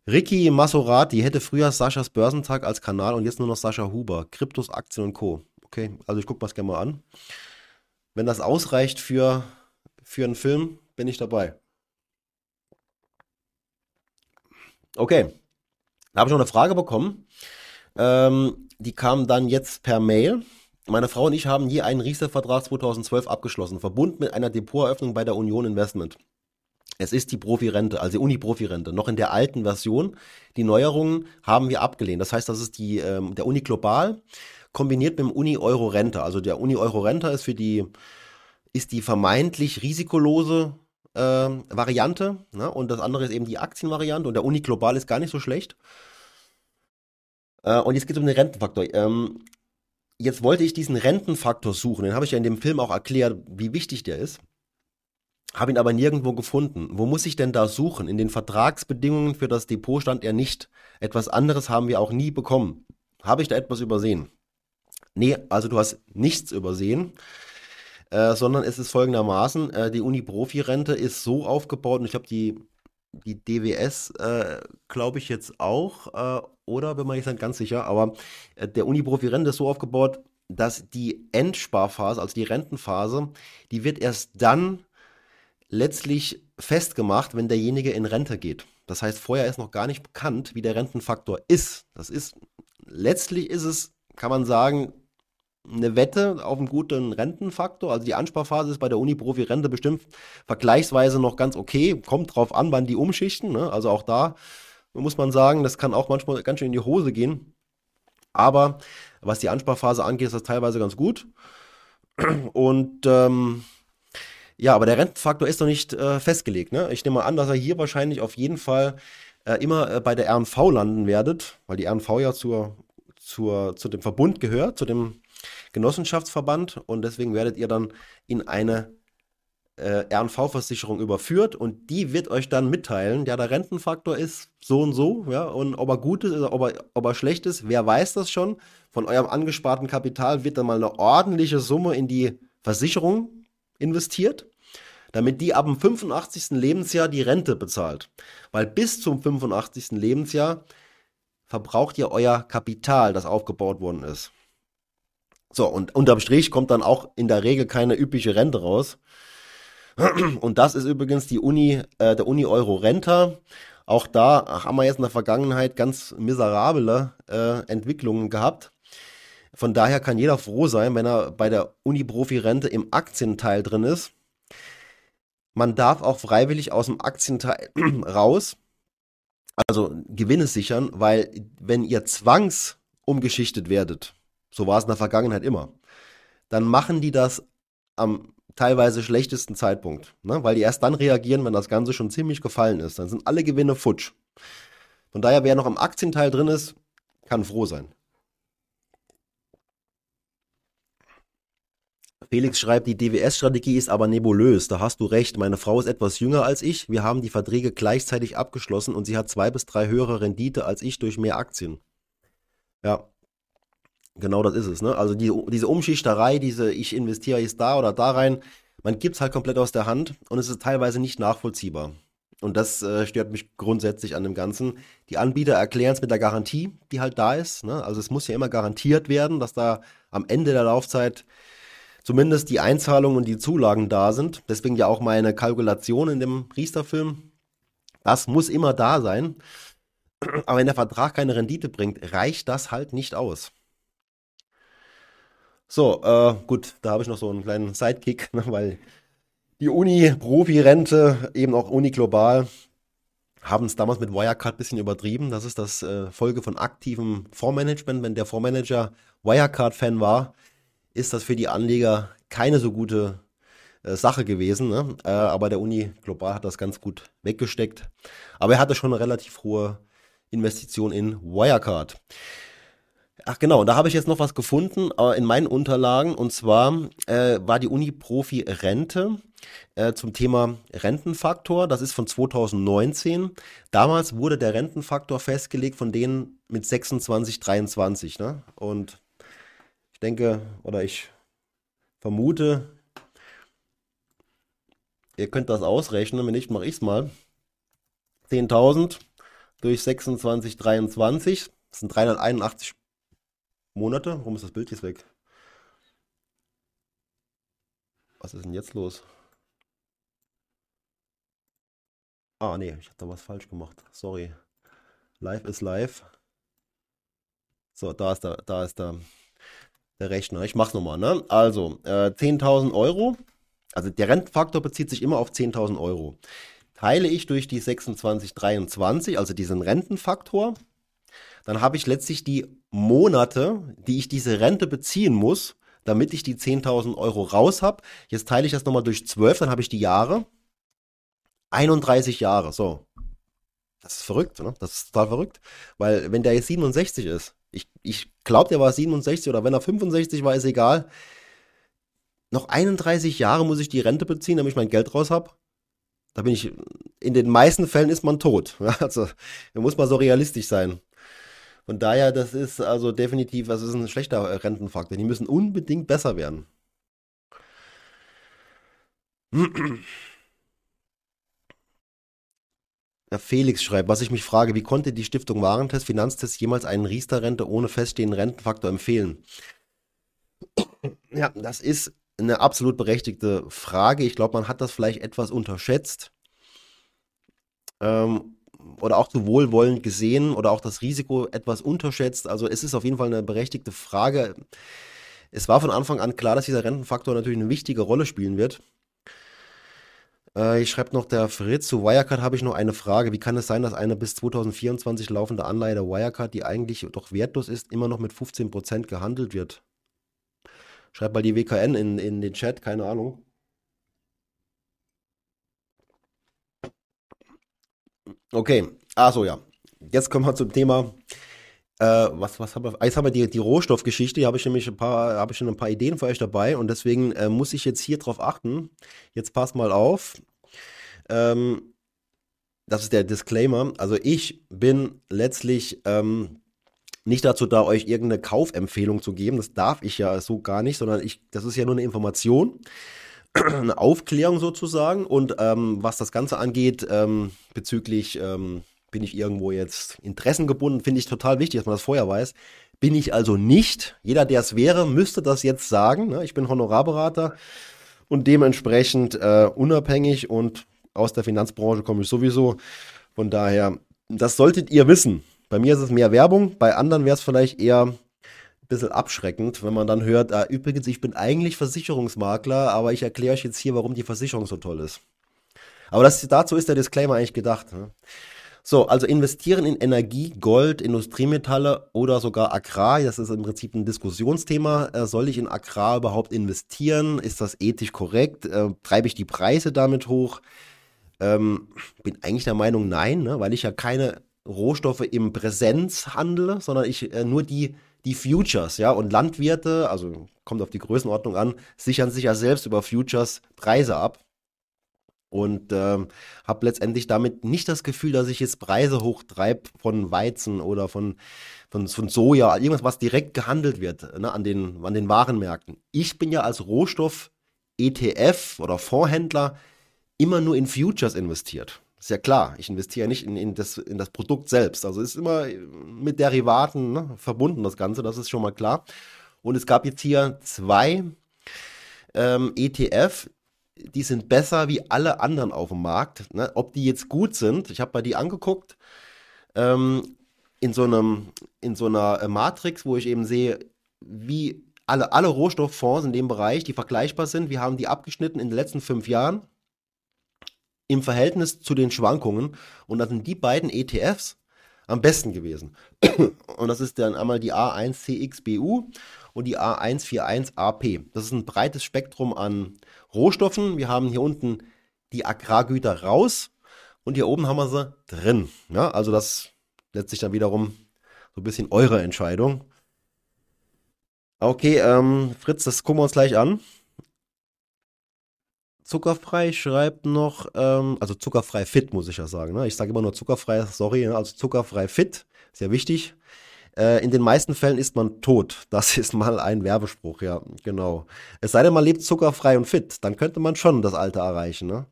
Ricky Masorati hätte früher Saschas Börsentag als Kanal und jetzt nur noch Sascha Huber. Kryptos, Aktien und Co. Okay, also ich gucke mir das gerne mal an. Wenn das ausreicht für, für einen Film, bin ich dabei. Okay, da habe ich noch eine Frage bekommen. Ähm, die kam dann jetzt per Mail. Meine Frau und ich haben je einen Riester-Vertrag zweitausendzwölf abgeschlossen, verbunden mit einer Depoteröffnung bei der Union Investment. Es ist die Profi-Rente, also die Uni-Profi-Rente, noch in der alten Version. Die Neuerungen haben wir abgelehnt. Das heißt, das ist die, ähm, der Uni Global kombiniert mit dem Uni-Euro-Rente. Also der Uni-Euro-Rente ist für die, ist die vermeintlich risikolose äh, Variante, ne? Und das andere ist eben die Aktienvariante und der Uni Global ist gar nicht so schlecht. Äh, und jetzt geht es um den Rentenfaktor. Ähm, jetzt wollte ich diesen Rentenfaktor suchen, den habe ich ja in dem Film auch erklärt, wie wichtig der ist. Habe ihn aber nirgendwo gefunden. Wo muss ich denn da suchen? In den Vertragsbedingungen für das Depot stand er nicht. Etwas anderes haben wir auch nie bekommen. Habe ich da etwas übersehen? Nee, also du hast nichts übersehen, äh, sondern es ist folgendermaßen, äh, die Uni-Profi-Rente ist so aufgebaut und ich glaube, die, die D W S äh, glaube ich jetzt auch, äh, oder bin mir nicht ganz sicher, aber äh, der Uni-Profi-Rente ist so aufgebaut, dass die Endsparphase, also die Rentenphase, die wird erst dann letztlich festgemacht, wenn derjenige in Rente geht. Das heißt, vorher ist noch gar nicht bekannt, wie der Rentenfaktor ist. Das ist, letztlich ist es, kann man sagen, eine Wette auf einen guten Rentenfaktor. Also die Ansparphase ist bei der Uni-Profi-Rente bestimmt vergleichsweise noch ganz okay. Kommt drauf an, wann die umschichten, ne? Also auch da muss man sagen, das kann auch manchmal ganz schön in die Hose gehen. Aber was die Ansparphase angeht, ist das teilweise ganz gut. Und ähm, ja, aber der Rentenfaktor ist noch nicht äh, festgelegt, ne? Ich nehme mal an, dass er hier wahrscheinlich auf jeden Fall äh, immer äh, bei der R N V landen werdet, weil die R N V ja zur, zur, zu dem Verbund gehört, zu dem Genossenschaftsverband, und deswegen werdet ihr dann in eine äh, R N V-Versicherung überführt und die wird euch dann mitteilen, ja, der Rentenfaktor ist so und so, ja, und ob er gut ist oder ob er, ob er schlecht ist, wer weiß das schon. Von eurem angesparten Kapital wird dann mal eine ordentliche Summe in die Versicherung investiert, damit die ab dem fünfundachtzigsten Lebensjahr die Rente bezahlt. Weil bis zum fünfundachtzigsten Lebensjahr verbraucht ihr euer Kapital, das aufgebaut worden ist. So, und unterm Strich kommt dann auch in der Regel keine üppige Rente raus. Und das ist übrigens die Uni, äh, der Uni-Euro-Rente. Auch da haben wir jetzt in der Vergangenheit ganz miserable äh, Entwicklungen gehabt. Von daher kann jeder froh sein, wenn er bei der Uni-Profi-Rente im Aktienteil drin ist. Man darf auch freiwillig aus dem Aktienteil raus, also Gewinne sichern, weil wenn ihr zwangsumgeschichtet werdet, so war es in der Vergangenheit immer, dann machen die das am teilweise schlechtesten Zeitpunkt, ne? Weil die erst dann reagieren, wenn das Ganze schon ziemlich gefallen ist. Dann sind alle Gewinne futsch. Von daher, wer noch am Aktienteil drin ist, kann froh sein. Felix schreibt, die D W S-Strategie ist aber nebulös. Da hast du recht. Meine Frau ist etwas jünger als ich. Wir haben die Verträge gleichzeitig abgeschlossen und sie hat zwei bis drei höhere Rendite als ich durch mehr Aktien. Ja, Genau das ist es, ne? Also die, diese Umschichterei, diese ich investiere jetzt da oder da rein, man gibt es halt komplett aus der Hand und es ist teilweise nicht nachvollziehbar. Und das äh, stört mich grundsätzlich an dem Ganzen. Die Anbieter erklären es mit der Garantie, die halt da ist, ne? Also es muss ja immer garantiert werden, dass da am Ende der Laufzeit zumindest die Einzahlungen und die Zulagen da sind. Deswegen ja auch meine Kalkulation in dem Riester-Film. Das muss immer da sein. Aber wenn der Vertrag keine Rendite bringt, reicht das halt nicht aus. So, äh, gut, da habe ich noch so einen kleinen Sidekick, ne, weil die Uni-Profi-Rente, eben auch Uni Global, haben es damals mit Wirecard ein bisschen übertrieben. Das ist das äh, Folge von aktivem Fondsmanagement. Wenn der Fondsmanager Wirecard-Fan war, ist das für die Anleger keine so gute äh, Sache gewesen. Ne? Äh, aber der Uni Global hat das ganz gut weggesteckt. Aber er hatte schon eine relativ hohe Investition in Wirecard. Ach genau, da habe ich jetzt noch was gefunden äh, in meinen Unterlagen, und zwar äh, war die Uni-Profi-Rente äh, zum Thema Rentenfaktor, das ist von zwanzig neunzehn. Damals wurde der Rentenfaktor festgelegt von denen mit sechsundzwanzig, dreiundzwanzig, ne? Und ich denke, oder ich vermute, ihr könnt das ausrechnen, wenn nicht, mache ich es mal. zehntausend durch sechsundzwanzig, dreiundzwanzig, das sind dreihunderteinundachtzig Monate. Warum ist das Bild jetzt weg? Was ist denn jetzt los? Ah, nee, ich habe da was falsch gemacht. Sorry. Live ist live. So, da ist, der, da ist der, der Rechner. Ich mache es nochmal. Ne? Also, äh, zehntausend Euro. Also, der Rentenfaktor bezieht sich immer auf zehntausend Euro. Teile ich durch die sechsundzwanzig, dreiundzwanzig, also diesen Rentenfaktor, dann habe ich letztlich die Monate, die ich diese Rente beziehen muss, damit ich die zehntausend Euro raus habe. Jetzt teile ich das nochmal durch zwölf, dann habe ich die Jahre. einunddreißig Jahre, so. Das ist verrückt, ne? Das ist total verrückt. Weil wenn der jetzt siebenundsechzig ist, ich, ich glaube, der war siebenundsechzig, oder wenn er fünfundsechzig war, ist egal. Noch einunddreißig Jahre muss ich die Rente beziehen, damit ich mein Geld raus habe. Da bin ich, in den meisten Fällen ist man tot. Also, da muss man so realistisch sein. Von daher, das ist also definitiv, das ist ein schlechter Rentenfaktor. Die müssen unbedingt besser werden. Der Felix schreibt, was ich mich frage, wie konnte die Stiftung Warentest, Finanztest jemals einen Riester-Rente ohne feststehenden Rentenfaktor empfehlen? Ja, das ist eine absolut berechtigte Frage. Ich glaube, man hat das vielleicht etwas unterschätzt. Ähm, oder auch zu wohlwollend gesehen oder auch das Risiko etwas unterschätzt. Also es ist auf jeden Fall eine berechtigte Frage. Es war von Anfang an klar, dass dieser Rentenfaktor natürlich eine wichtige Rolle spielen wird. Äh, ich schreibe noch, der Fritz, zu Wirecard habe ich noch eine Frage. Wie kann es sein, dass eine bis zwanzig vierundzwanzig laufende Anleihe der Wirecard, die eigentlich doch wertlos ist, immer noch mit fünfzehn Prozent gehandelt wird? Schreibt mal die W K N in, in den Chat, keine Ahnung. Okay, achso, ja. Jetzt kommen wir zum Thema, äh, was, was haben wir, jetzt haben wir die, die Rohstoffgeschichte, hier habe ich nämlich ein paar, habe ich schon ein paar Ideen für euch dabei, und deswegen äh, muss ich jetzt hier drauf achten. Jetzt passt mal auf, ähm, das ist der Disclaimer, also ich bin letztlich ähm, nicht dazu da, euch irgendeine Kaufempfehlung zu geben, das darf ich ja so gar nicht, sondern ich, das ist ja nur eine Information. Eine Aufklärung sozusagen, und ähm, was das Ganze angeht, ähm, bezüglich, ähm, bin ich irgendwo jetzt interessengebunden, finde ich total wichtig, dass man das vorher weiß, bin ich also nicht. Jeder, der es wäre, müsste das jetzt sagen, ne? Ich bin Honorarberater und dementsprechend äh, unabhängig, und aus der Finanzbranche komme ich sowieso, von daher, das solltet ihr wissen. Bei mir ist es mehr Werbung, bei anderen wäre es vielleicht eher bisschen abschreckend, wenn man dann hört, ah, übrigens, ich bin eigentlich Versicherungsmakler, aber ich erkläre euch jetzt hier, warum die Versicherung so toll ist. Aber das, dazu ist der Disclaimer eigentlich gedacht. Ne? So, also investieren in Energie, Gold, Industriemetalle oder sogar Agrar, das ist im Prinzip ein Diskussionsthema. Äh, soll ich in Agrar überhaupt investieren? Ist das ethisch korrekt? Äh, treibe ich die Preise damit hoch? Ähm, bin eigentlich der Meinung, nein, ne? Weil ich ja keine Rohstoffe im Präsenz handle, sondern ich äh, nur die Die Futures, ja, und Landwirte, also kommt auf die Größenordnung an, sichern sich ja selbst über Futures Preise ab. und ähm, habe letztendlich damit nicht das Gefühl, dass ich jetzt Preise hochtreibe von Weizen oder von, von, von Soja, irgendwas, was direkt gehandelt wird, ne, an den, an den Warenmärkten. Ich bin ja als Rohstoff-E T F oder Fondshändler immer nur in Futures investiert. Ist ja klar, ich investiere nicht in, in, das, in das Produkt selbst. Also ist immer mit Derivaten, ne, verbunden, das Ganze, das ist schon mal klar. Und es gab jetzt hier zwei ähm, E T F, die sind besser wie alle anderen auf dem Markt. Ne? Ob die jetzt gut sind, ich habe bei die angeguckt, ähm, in, so einem, in so einer Matrix, wo ich eben sehe, wie alle, alle Rohstofffonds in dem Bereich, die vergleichbar sind, wir haben die abgeschnitten in den letzten fünf Jahren im Verhältnis zu den Schwankungen, und da sind die beiden E T Fs am besten gewesen. Und das ist dann einmal die A eins C X B U und die A eins vier eins A P. Das ist ein breites Spektrum an Rohstoffen. Wir haben hier unten die Agrargüter raus und hier oben haben wir sie drin. Ja, also das letztlich dann wiederum so ein bisschen eure Entscheidung. Okay, ähm, Fritz, das gucken wir uns gleich an. Zuckerfrei schreibt noch, ähm, also zuckerfrei fit, muss ich ja sagen. Ne? Ich sage immer nur zuckerfrei, sorry, also zuckerfrei fit, sehr wichtig. Äh, in den meisten Fällen ist man tot. Das ist mal ein Werbespruch, ja, genau. Es sei denn, man lebt zuckerfrei und fit, dann könnte man schon das Alter erreichen. Ne?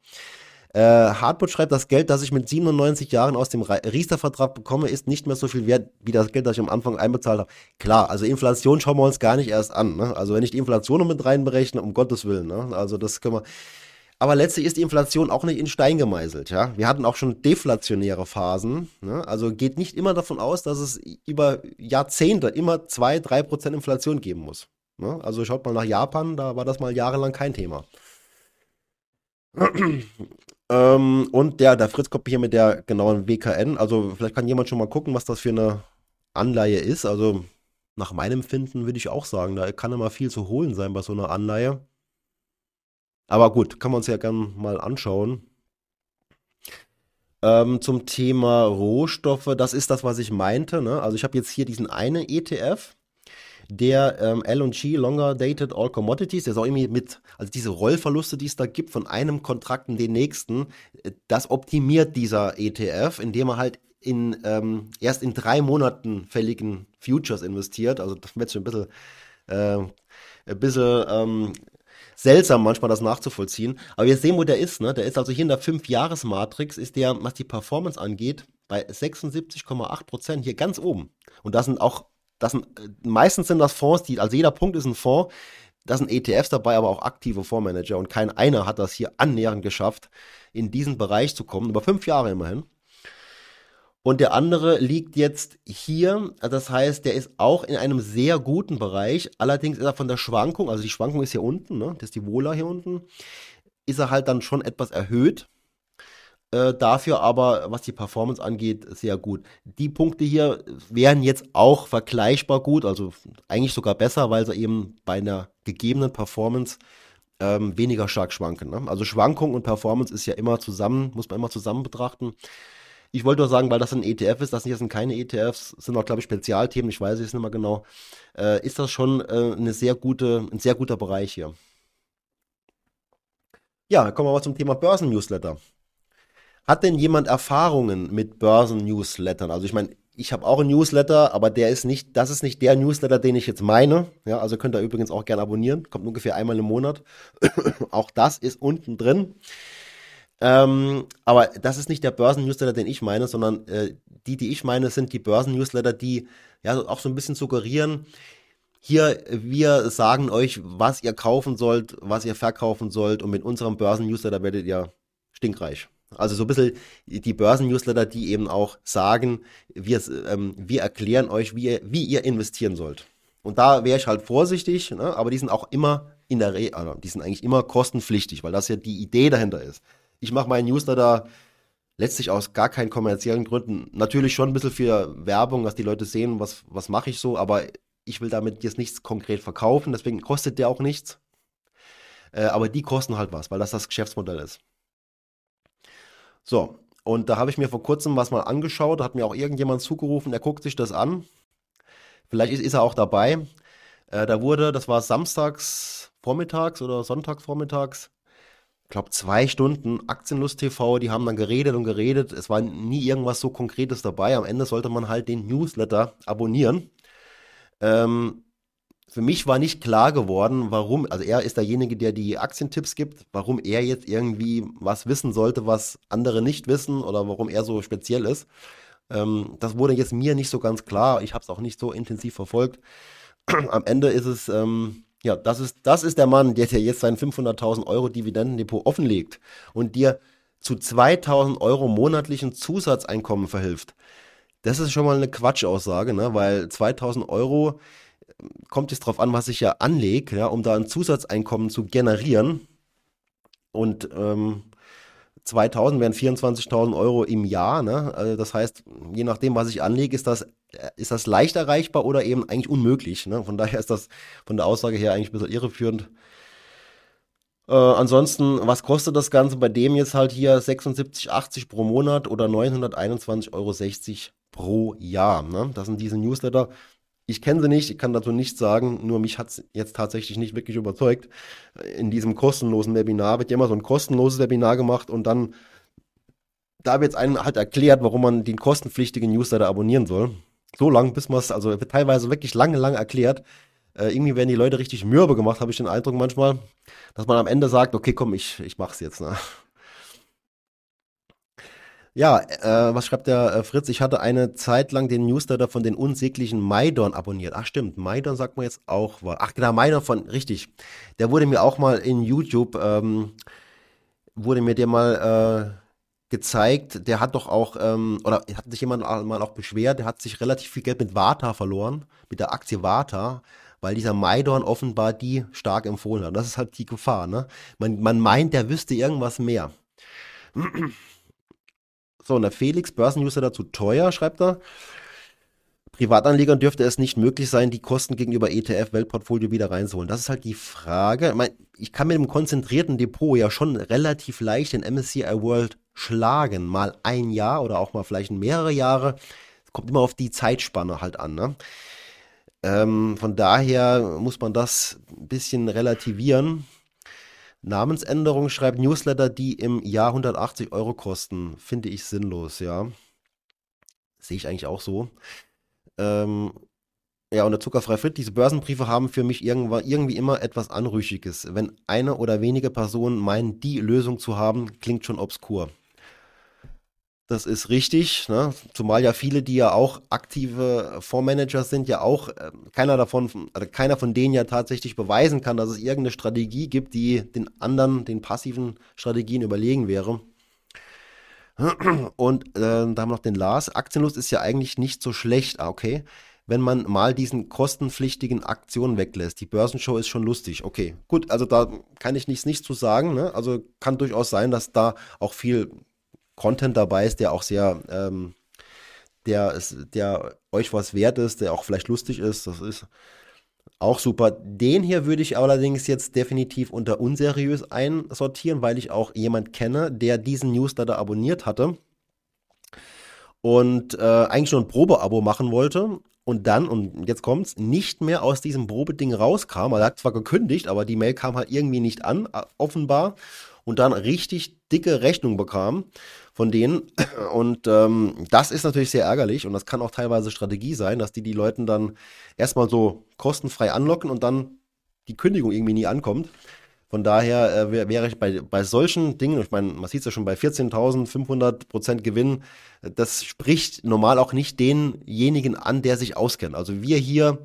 Äh, Hartmut schreibt, das Geld, das ich mit siebenundneunzig Jahren aus dem Riester-Vertrag bekomme, ist nicht mehr so viel wert, wie das Geld, das ich am Anfang einbezahlt habe. Klar, also Inflation schauen wir uns gar nicht erst an. Ne? Also wenn ich die Inflation noch mit reinberechne, um Gottes Willen, ne? Also das können wir... Aber letztlich ist die Inflation auch nicht in Stein gemeißelt, ja. Wir hatten auch schon deflationäre Phasen, ne? Also geht nicht immer davon aus, dass es über Jahrzehnte immer zwei, drei Prozent Inflation geben muss, ne? Also schaut mal nach Japan, da war das mal jahrelang kein Thema. ähm, und der, der Fritz kommt hier mit der genauen W K N, also vielleicht kann jemand schon mal gucken, was das für eine Anleihe ist. Also nach meinem Empfinden würde ich auch sagen, da kann immer viel zu holen sein bei so einer Anleihe. Aber gut, kann man uns ja gerne mal anschauen. Ähm, zum Thema Rohstoffe, das ist das, was ich meinte, ne? Also ich habe jetzt hier diesen einen E T F, der ähm, L und G, Longer Dated All Commodities, der ist auch irgendwie mit, also diese Rollverluste, die es da gibt, von einem Kontrakt in den nächsten, das optimiert dieser E T F, indem er halt in ähm, erst in drei Monaten fälligen Futures investiert. Also das wird schon ein bisschen, äh, ein bisschen, ähm, seltsam manchmal das nachzuvollziehen, aber wir sehen, wo der ist, ne? Der ist also hier in der fünf-Jahres-Matrix, ist der, was die Performance angeht, bei sechsundsiebzig Komma acht Prozent hier ganz oben. Und das sind auch, das sind, meistens sind das Fonds, die, also jeder Punkt ist ein Fonds, das sind E T Fs dabei, aber auch aktive Fondsmanager, und kein einer hat das hier annähernd geschafft, in diesen Bereich zu kommen, über fünf Jahre immerhin. Und der andere liegt jetzt hier, das heißt, der ist auch in einem sehr guten Bereich, allerdings ist er von der Schwankung, also die Schwankung ist hier unten, ne? Das ist die Vola hier unten, ist er halt dann schon etwas erhöht, äh, dafür aber, was die Performance angeht, sehr gut. Die Punkte hier wären jetzt auch vergleichbar gut, also eigentlich sogar besser, weil sie eben bei einer gegebenen Performance ähm, weniger stark schwanken, ne? Also Schwankung und Performance ist ja immer zusammen, muss man immer zusammen betrachten. Ich wollte nur sagen, weil das ein E T F ist, das sind keine E T Fs, sind auch, glaube ich, Spezialthemen, ich weiß es nicht mehr genau, äh, ist das schon äh, eine sehr gute, ein sehr guter Bereich hier. Ja, kommen wir mal zum Thema Börsen-Newsletter. Hat denn jemand Erfahrungen mit Börsen-Newslettern? Also ich meine, ich habe auch einen Newsletter, aber der ist nicht, das ist nicht der Newsletter, den ich jetzt meine. Ja, also könnt ihr übrigens auch gerne abonnieren, kommt ungefähr einmal im Monat. Auch das ist unten drin. Ähm, aber das ist nicht der Börsen-Newsletter, den ich meine, sondern äh, die, die ich meine, sind die Börsen-Newsletter, die ja auch so ein bisschen suggerieren, hier, wir sagen euch, was ihr kaufen sollt, was ihr verkaufen sollt, und mit unserem Börsen-Newsletter werdet ihr stinkreich. Also so ein bisschen die Börsen-Newsletter, die eben auch sagen, wir, ähm, wir erklären euch, wie ihr, wie ihr investieren sollt. Und da wäre ich halt vorsichtig, ne? Aber die sind auch immer in der Re- also die sind eigentlich immer kostenpflichtig, weil das ja die Idee dahinter ist. Ich mache meinen Newsletter letztlich aus gar keinen kommerziellen Gründen. Natürlich schon ein bisschen für Werbung, dass die Leute sehen, was, was mache ich so, aber ich will damit jetzt nichts konkret verkaufen, deswegen kostet der auch nichts. Äh, aber die kosten halt was, weil das das Geschäftsmodell ist. So, und da habe ich mir vor kurzem was mal angeschaut, da hat mir auch irgendjemand zugerufen, der guckt sich das an. Vielleicht ist, ist er auch dabei. Äh, da wurde, das war samstags vormittags oder sonntags vormittags, ich glaube, zwei Stunden Aktienlust T V, die haben dann geredet und geredet. Es war nie irgendwas so Konkretes dabei. Am Ende sollte man halt den Newsletter abonnieren. Ähm, für mich war nicht klar geworden, warum, also er ist derjenige, der die Aktientipps gibt, warum er jetzt irgendwie was wissen sollte, was andere nicht wissen oder warum er so speziell ist. Ähm, das wurde jetzt mir nicht so ganz klar. Ich habe es auch nicht so intensiv verfolgt. Am Ende ist es... Ähm, Ja, das ist, das ist der Mann, der dir jetzt sein fünfhunderttausend Euro Dividendendepot offenlegt und dir zu zweitausend Euro monatlichen Zusatzeinkommen verhilft. Das ist schon mal eine Quatschaussage, ne? Weil zweitausend Euro, kommt jetzt drauf an, was ich ja anlege, ja, um da ein Zusatzeinkommen zu generieren. Und ähm, zweitausend wären vierundzwanzigtausend Euro im Jahr, ne? Also das heißt, je nachdem, was ich anlege, ist das, ist das leicht erreichbar oder eben eigentlich unmöglich, ne? Von daher ist das von der Aussage her eigentlich ein bisschen irreführend. Äh, ansonsten, was kostet das Ganze bei dem jetzt halt hier sechsundsiebzig Euro achtzig pro Monat oder neunhunderteinundzwanzig Euro sechzig pro Jahr, ne? Das sind diese Newsletter. Ich kenne sie nicht, ich kann dazu nichts sagen, nur mich hat es jetzt tatsächlich nicht wirklich überzeugt. In diesem kostenlosen Webinar wird ja immer so ein kostenloses Webinar gemacht und dann, da wird es einem halt erklärt, warum man den kostenpflichtigen Newsletter abonnieren soll. So lang, bis man es, also wird teilweise wirklich lange, lange erklärt. Äh, irgendwie werden die Leute richtig mürbe gemacht, habe ich den Eindruck manchmal, dass man am Ende sagt, okay, komm, ich, ich mach's jetzt, ne? Ja, äh, was schreibt der äh, Fritz? Ich hatte eine Zeit lang den Newsletter von den unsäglichen Maidon abonniert. Ach stimmt, Maidon sagt man jetzt auch. Ach genau, Maidon von, richtig. Der wurde mir auch mal in YouTube, ähm, wurde mir der mal äh, gezeigt. Der hat doch auch, ähm, oder hat sich jemand auch, mal auch beschwert, der hat sich relativ viel Geld mit Warta verloren, mit der Aktie Warta, weil dieser Maidon offenbar die stark empfohlen hat. Das ist halt die Gefahr, ne? Man, man meint, der wüsste irgendwas mehr. So, und der Felix, Börsennewsletter zu teuer, schreibt er. Privatanlegern dürfte es nicht möglich sein, die Kosten gegenüber E T F-Weltportfolio wieder reinzuholen. Das ist halt die Frage. Ich meine, ich kann mit einem konzentrierten Depot ja schon relativ leicht den M S C I World schlagen. Mal ein Jahr oder auch mal vielleicht mehrere Jahre. Es kommt immer auf die Zeitspanne halt an, ne? Ähm, von daher muss man das ein bisschen relativieren. Namensänderung schreibt Newsletter, die im Jahr hundertachtzig Euro kosten. Finde ich sinnlos, ja. Sehe ich eigentlich auch so. Ähm, ja, und der Zuckerfrei Fritt, diese Börsenbriefe haben für mich irgendwie immer etwas Anrüchiges. Wenn eine oder wenige Personen meinen, die Lösung zu haben, klingt schon obskur. Das ist richtig, ne? Zumal ja viele, die ja auch aktive Fondsmanager sind, ja auch äh, keiner davon, also keiner von denen ja tatsächlich beweisen kann, dass es irgendeine Strategie gibt, die den anderen, den passiven Strategien überlegen wäre. Und äh, da haben wir noch den Lars. Aktienlust ist ja eigentlich nicht so schlecht, ah, okay, wenn man mal diesen kostenpflichtigen Aktionen weglässt. Die Börsenshow ist schon lustig, okay. Gut, also da kann ich nichts, nichts zu sagen, ne? Also kann durchaus sein, dass da auch viel Content dabei ist, der auch sehr, ähm, der, ist, der euch was wert ist, der auch vielleicht lustig ist, das ist auch super. Den hier würde ich allerdings jetzt definitiv unter unseriös einsortieren, weil ich auch jemanden kenne, der diesen Newsletter abonniert hatte und äh, eigentlich schon ein Probeabo machen wollte und dann, und jetzt kommt's, nicht mehr aus diesem Probeding rauskam. Er hat zwar gekündigt, aber die Mail kam halt irgendwie nicht an, offenbar, und dann richtig dicke Rechnung bekam von denen, und ähm, das ist natürlich sehr ärgerlich, und das kann auch teilweise Strategie sein, dass die die Leuten dann erstmal so kostenfrei anlocken und dann die Kündigung irgendwie nie ankommt. Von daher äh, wäre wär ich bei, bei solchen Dingen, ich meine, man sieht es ja schon bei vierzehntausendfünfhundert Prozent Gewinn, das spricht normal auch nicht denjenigen an, der sich auskennt. Also wir hier...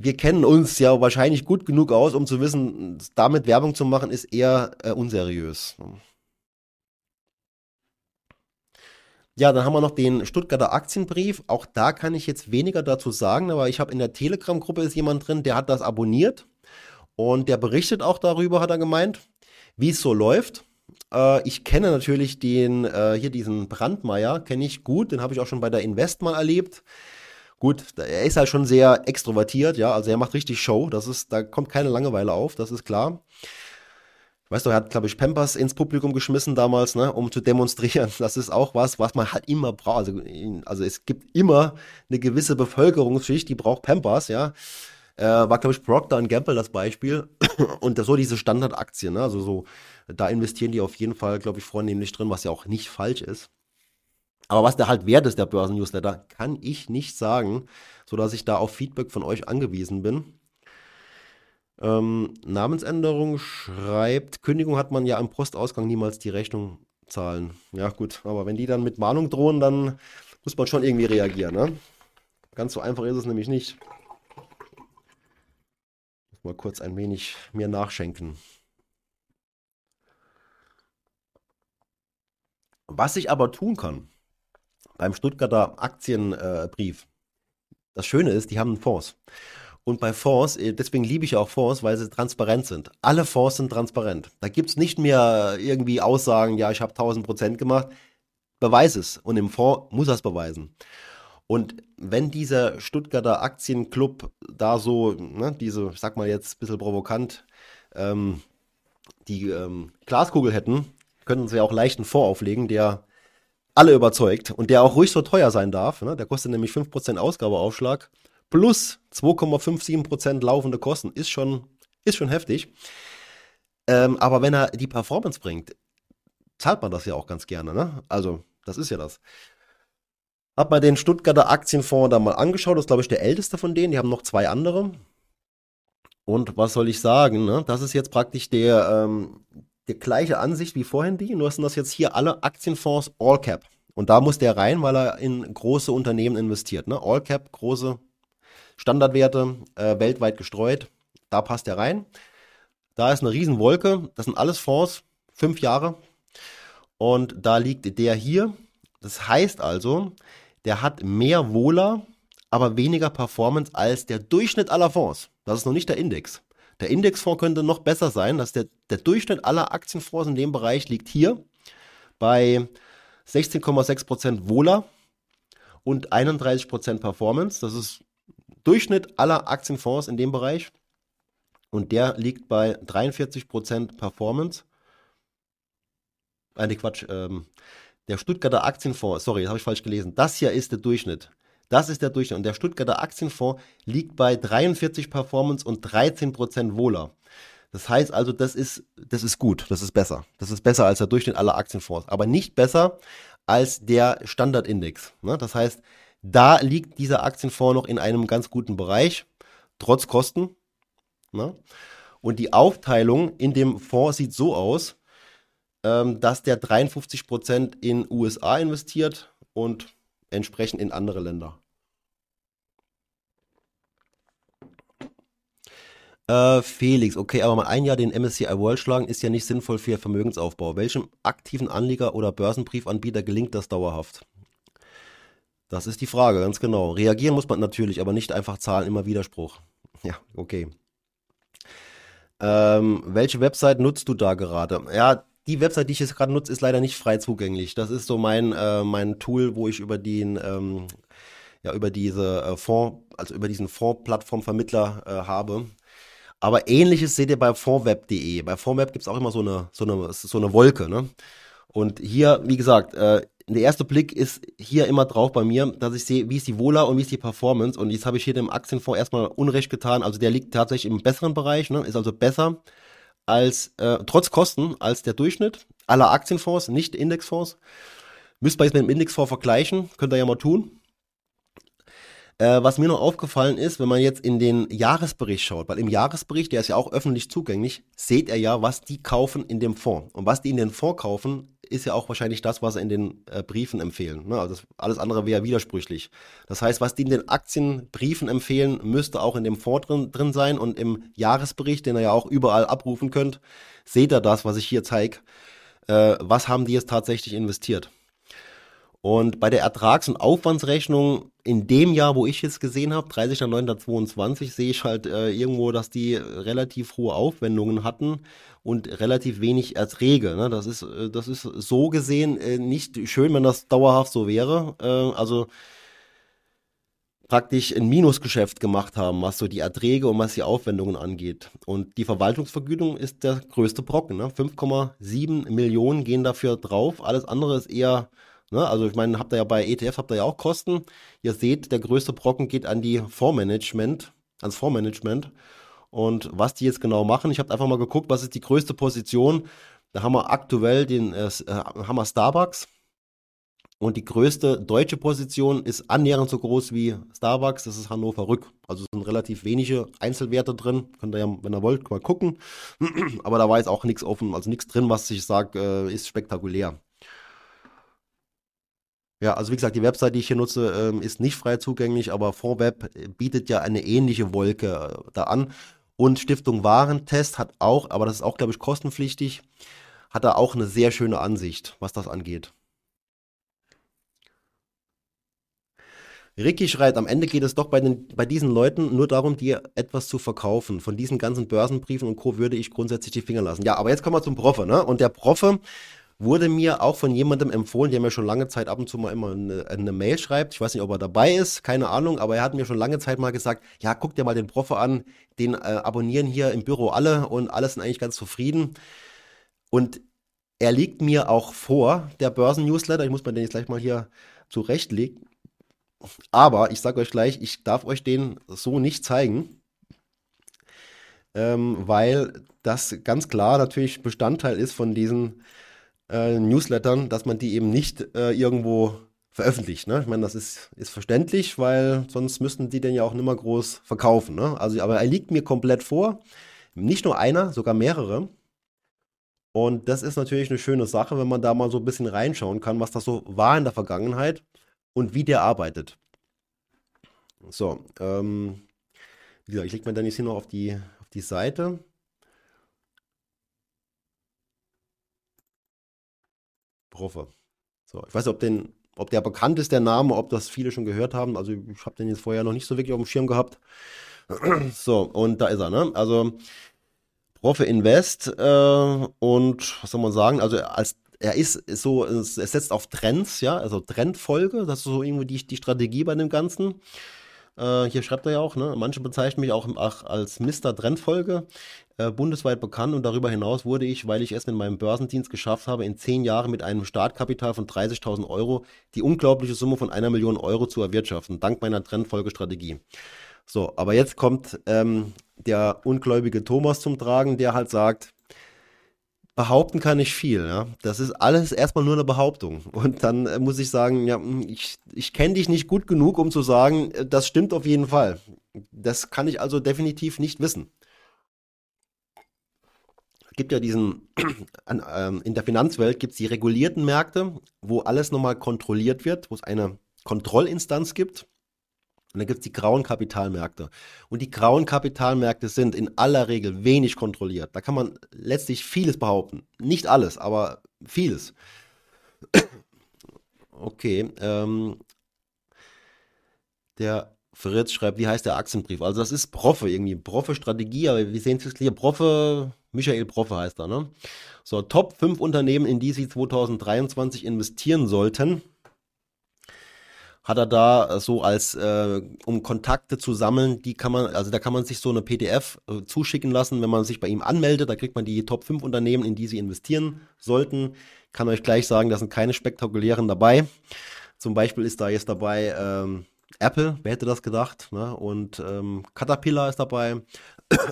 Wir kennen uns ja wahrscheinlich gut genug aus, um zu wissen, damit Werbung zu machen, ist eher äh, unseriös. Ja, dann haben wir noch den Stuttgarter Aktienbrief. Auch da kann ich jetzt weniger dazu sagen, aber ich habe in der Telegram-Gruppe ist jemand drin, der hat das abonniert und der berichtet auch darüber, hat er gemeint, wie es so läuft. Äh, ich kenne natürlich den, äh, hier diesen Brandmeier, kenne ich gut, den habe ich auch schon bei der Invest mal erlebt. Gut, er ist halt schon sehr extrovertiert, ja, also er macht richtig Show, das ist, da kommt keine Langeweile auf, das ist klar. Weißt du, er hat, glaube ich, Pampers ins Publikum geschmissen damals, ne, um zu demonstrieren, das ist auch was, was man halt immer braucht, also, also es gibt immer eine gewisse Bevölkerungsschicht, die braucht Pampers, ja, äh, war, glaube ich, Procter und Gamble das Beispiel. Und das, so diese Standardaktien, ne? Also so, da investieren die auf jeden Fall, glaube ich, vornehmlich drin, was ja auch nicht falsch ist. Aber was der halt wert ist, der Börsen-Newsletter, kann ich nicht sagen, sodass ich da auf Feedback von euch angewiesen bin. Ähm, Namensänderung schreibt, Kündigung hat man ja am Postausgang niemals die Rechnung zahlen. Ja gut, aber wenn die dann mit Mahnung drohen, dann muss man schon irgendwie reagieren, ne? Ganz so einfach ist es nämlich nicht. Muss mal kurz ein wenig mir nachschenken. Was ich aber tun kann, beim Stuttgarter Aktienbrief, äh, das Schöne ist, die haben einen Fonds. Und bei Fonds, deswegen liebe ich auch Fonds, weil sie transparent sind. Alle Fonds sind transparent. Da gibt es nicht mehr irgendwie Aussagen, ja, ich habe tausend Prozent gemacht. Beweis es. Und im Fonds muss er es beweisen. Und wenn dieser Stuttgarter Aktienclub da so, ne, diese, ich sag mal jetzt ein bisschen provokant, ähm, die ähm, Glaskugel hätten, könnten sie ja auch leicht einen Fonds auflegen, der alle überzeugt und der auch ruhig so teuer sein darf. Ne? Der kostet nämlich fünf Prozent Ausgabeaufschlag. Plus zwei Komma fünf sieben Prozent laufende Kosten ist schon, ist schon heftig. Ähm, aber wenn er die Performance bringt, zahlt man das ja auch ganz gerne. Ne? Also, das ist ja das. Hab mal den Stuttgarter Aktienfonds da mal angeschaut. Das ist, glaube ich, der älteste von denen. Die haben noch zwei andere. Und was soll ich sagen? Ne? Das ist jetzt praktisch der, ähm, der gleiche Ansicht wie vorhin die. Nur sind das jetzt hier alle Aktienfonds All Cap. Und da muss der rein, weil er in große Unternehmen investiert. Ne? All Cap, große Standardwerte, äh, weltweit gestreut, da passt er rein. Da ist eine Riesenwolke, das sind alles Fonds, fünf Jahre. Und da liegt der hier. Das heißt also, der hat mehr Wohler, aber weniger Performance als der Durchschnitt aller Fonds. Das ist noch nicht der Index. Der Indexfonds könnte noch besser sein. Dass der, der Durchschnitt aller Aktienfonds in dem Bereich liegt hier bei sechzehn Komma sechs Prozent Wohler und einunddreißig Prozent Performance. Das ist Durchschnitt aller Aktienfonds in dem Bereich und der liegt bei dreiundvierzig Prozent Performance. Nein, Quatsch, ähm, der Stuttgarter Aktienfonds, sorry, das habe ich falsch gelesen, das hier ist der Durchschnitt. Das ist der Durchschnitt und der Stuttgarter Aktienfonds liegt bei dreiundvierzig Prozent Performance und dreizehn Prozent Wohler. Das heißt also, das ist, das ist gut, das ist besser. Das ist besser als der Durchschnitt aller Aktienfonds, aber nicht besser als der Standardindex. Ne? Das heißt, da liegt dieser Aktienfonds noch in einem ganz guten Bereich, trotz Kosten. Ne? Und die Aufteilung in dem Fonds sieht so aus, ähm, dass der dreiundfünfzig Prozent in U S A investiert und entsprechend in andere Länder. Äh, Felix, okay, aber mal ein Jahr den M S C I World schlagen ist ja nicht sinnvoll für Vermögensaufbau. Welchem aktiven Anleger oder Börsenbriefanbieter gelingt das dauerhaft? Das ist die Frage, ganz genau. Reagieren muss man natürlich, aber nicht einfach zahlen, immer Widerspruch. Ja, okay. Ähm, welche Website nutzt du da gerade? Ja, die Website, die ich jetzt gerade nutze, ist leider nicht frei zugänglich. Das ist so mein, äh, mein Tool, wo ich über den, ähm, ja, über diese äh, Fonds, also über diesen Fonds-Plattform-Vermittler äh, habe. Aber Ähnliches seht ihr bei fondsweb punkt de. Bei fondsweb gibt es auch immer so eine, so eine, so eine Wolke, ne? Und hier, wie gesagt, äh, der erste Blick ist hier immer drauf bei mir, dass ich sehe, wie ist die Wohler und wie ist die Performance. Und jetzt habe ich hier dem Aktienfonds erstmal Unrecht getan. Also der liegt tatsächlich im besseren Bereich, ne? Ist also besser als, äh, trotz Kosten, als der Durchschnitt aller Aktienfonds, nicht Indexfonds. Müsst ihr jetzt mit dem Indexfonds vergleichen, könnt ihr ja mal tun. Äh, was mir noch aufgefallen ist, wenn man jetzt in den Jahresbericht schaut, weil im Jahresbericht, der ist ja auch öffentlich zugänglich, seht ihr ja, was die kaufen in dem Fonds. Und was die in den Fonds kaufen, ist ja auch wahrscheinlich das, was sie in den äh, Briefen empfehlen. Ne? Also das, alles andere wäre widersprüchlich. Das heißt, was die in den Aktienbriefen empfehlen, müsste auch in dem Fonds drin, drin sein und im Jahresbericht, den ihr ja auch überall abrufen könnt, seht ihr das, was ich hier zeige, äh, was haben die jetzt tatsächlich investiert. Und bei der Ertrags- und Aufwandsrechnung in dem Jahr, wo ich jetzt gesehen habe, dreißigster neunter zweiundzwanzig, sehe ich halt äh, irgendwo, dass die relativ hohe Aufwendungen hatten und relativ wenig Erträge. Ne? Das ist, das ist so gesehen äh, nicht schön, wenn das dauerhaft so wäre. Äh, also praktisch ein Minusgeschäft gemacht haben, was so die Erträge und was die Aufwendungen angeht. Und die Verwaltungsvergütung ist der größte Brocken. Ne? fünf Komma sieben Millionen gehen dafür drauf. Alles andere ist eher... Ne, also ich meine, habt ihr ja bei E T Fs habt ihr ja auch Kosten. Ihr seht, der größte Brocken geht an die Fondsmanagement, ans Fondsmanagement. Und was die jetzt genau machen, ich habe einfach mal geguckt, was ist die größte Position. Da haben wir aktuell den äh, haben wir Starbucks. Und die größte deutsche Position ist annähernd so groß wie Starbucks, das ist Hannover Rück. Also sind relativ wenige Einzelwerte drin, könnt ihr ja, wenn ihr wollt, mal gucken. Aber da war jetzt auch nichts offen, also nichts drin, was ich sage, ist spektakulär. Ja, also wie gesagt, die Website, die ich hier nutze, ist nicht frei zugänglich, aber FondsWeb bietet ja eine ähnliche Wolke da an. Und Stiftung Warentest hat auch, aber das ist auch, glaube ich, kostenpflichtig, hat da auch eine sehr schöne Ansicht, was das angeht. Ricky schreit, am Ende geht es doch bei, den, bei diesen Leuten nur darum, dir etwas zu verkaufen. Von diesen ganzen Börsenbriefen und Co. würde ich grundsätzlich die Finger lassen. Ja, aber jetzt kommen wir zum Profe, ne? Und der Profe wurde mir auch von jemandem empfohlen, der mir schon lange Zeit ab und zu mal immer eine, eine Mail schreibt. Ich weiß nicht, ob er dabei ist, keine Ahnung, aber er hat mir schon lange Zeit mal gesagt, ja, guck dir mal den Profe an, den äh, abonnieren hier im Büro alle und alle sind eigentlich ganz zufrieden. Und er liegt mir auch vor, der Börsen-Newsletter. Ich muss mir den jetzt gleich mal hier zurechtlegen. Aber ich sage euch gleich, ich darf euch den so nicht zeigen, ähm, weil das ganz klar natürlich Bestandteil ist von diesen äh, Newslettern, dass man die eben nicht äh, irgendwo veröffentlicht. Ne? Ich meine, das ist, ist verständlich, weil sonst müssten die den ja auch nicht mehr groß verkaufen. Ne? Also, aber er liegt mir komplett vor, nicht nur einer, sogar mehrere. Und das ist natürlich eine schöne Sache, wenn man da mal so ein bisschen reinschauen kann, was das so war in der Vergangenheit. Und wie der arbeitet. So, ähm, wie gesagt, ich lege mir dann jetzt hier noch auf die, auf die Seite. Profe. So, ich weiß nicht, ob, den, ob der bekannt ist, der Name, ob das viele schon gehört haben. Also ich habe den jetzt vorher noch nicht so wirklich auf dem Schirm gehabt. So, und da ist er, ne? Also Profe Invest äh, und was soll man sagen, also als Er ist, ist so, es setzt auf Trends, ja, also Trendfolge, das ist so irgendwie die, die Strategie bei dem Ganzen. Äh, hier schreibt er ja auch, ne, manche bezeichnen mich auch als Mister Trendfolge, äh, bundesweit bekannt und darüber hinaus wurde ich, weil ich es mit meinem Börsendienst geschafft habe, in zehn Jahren mit einem Startkapital von dreißigtausend Euro die unglaubliche Summe von einer Million Euro zu erwirtschaften, dank meiner Trendfolgestrategie. So, aber jetzt kommt ähm, der ungläubige Thomas zum Tragen, der halt sagt, behaupten kann ich viel, ja. Das ist alles erstmal nur eine Behauptung. Und dann äh, muss ich sagen, ja, ich, ich kenne dich nicht gut genug, um zu sagen, das stimmt auf jeden Fall. Das kann ich also definitiv nicht wissen. Es gibt ja diesen, an, ähm, in der Finanzwelt gibt es die regulierten Märkte, wo alles nochmal kontrolliert wird, wo es eine Kontrollinstanz gibt. Und dann gibt es die grauen Kapitalmärkte. Und die grauen Kapitalmärkte sind in aller Regel wenig kontrolliert. Da kann man letztlich vieles behaupten. Nicht alles, aber vieles. Okay. Ähm, der Fritz schreibt, wie heißt der Aktienbrief? Also das ist Profe irgendwie. Profe-Strategie, aber wir sehen es jetzt hier. Profe, Michael Profe heißt er, ne? So, Top fünf Unternehmen, in die Sie zwanzig dreiundzwanzig investieren sollten. Hat er da so als, äh, um Kontakte zu sammeln, die kann man, also da kann man sich so eine P D F äh, zuschicken lassen, wenn man sich bei ihm anmeldet, da kriegt man die Top fünf Unternehmen, in die Sie investieren sollten. Kann euch gleich sagen, da sind keine spektakulären dabei. Zum Beispiel ist da jetzt dabei ähm, Apple, wer hätte das gedacht, ne? Und ähm, Caterpillar ist dabei,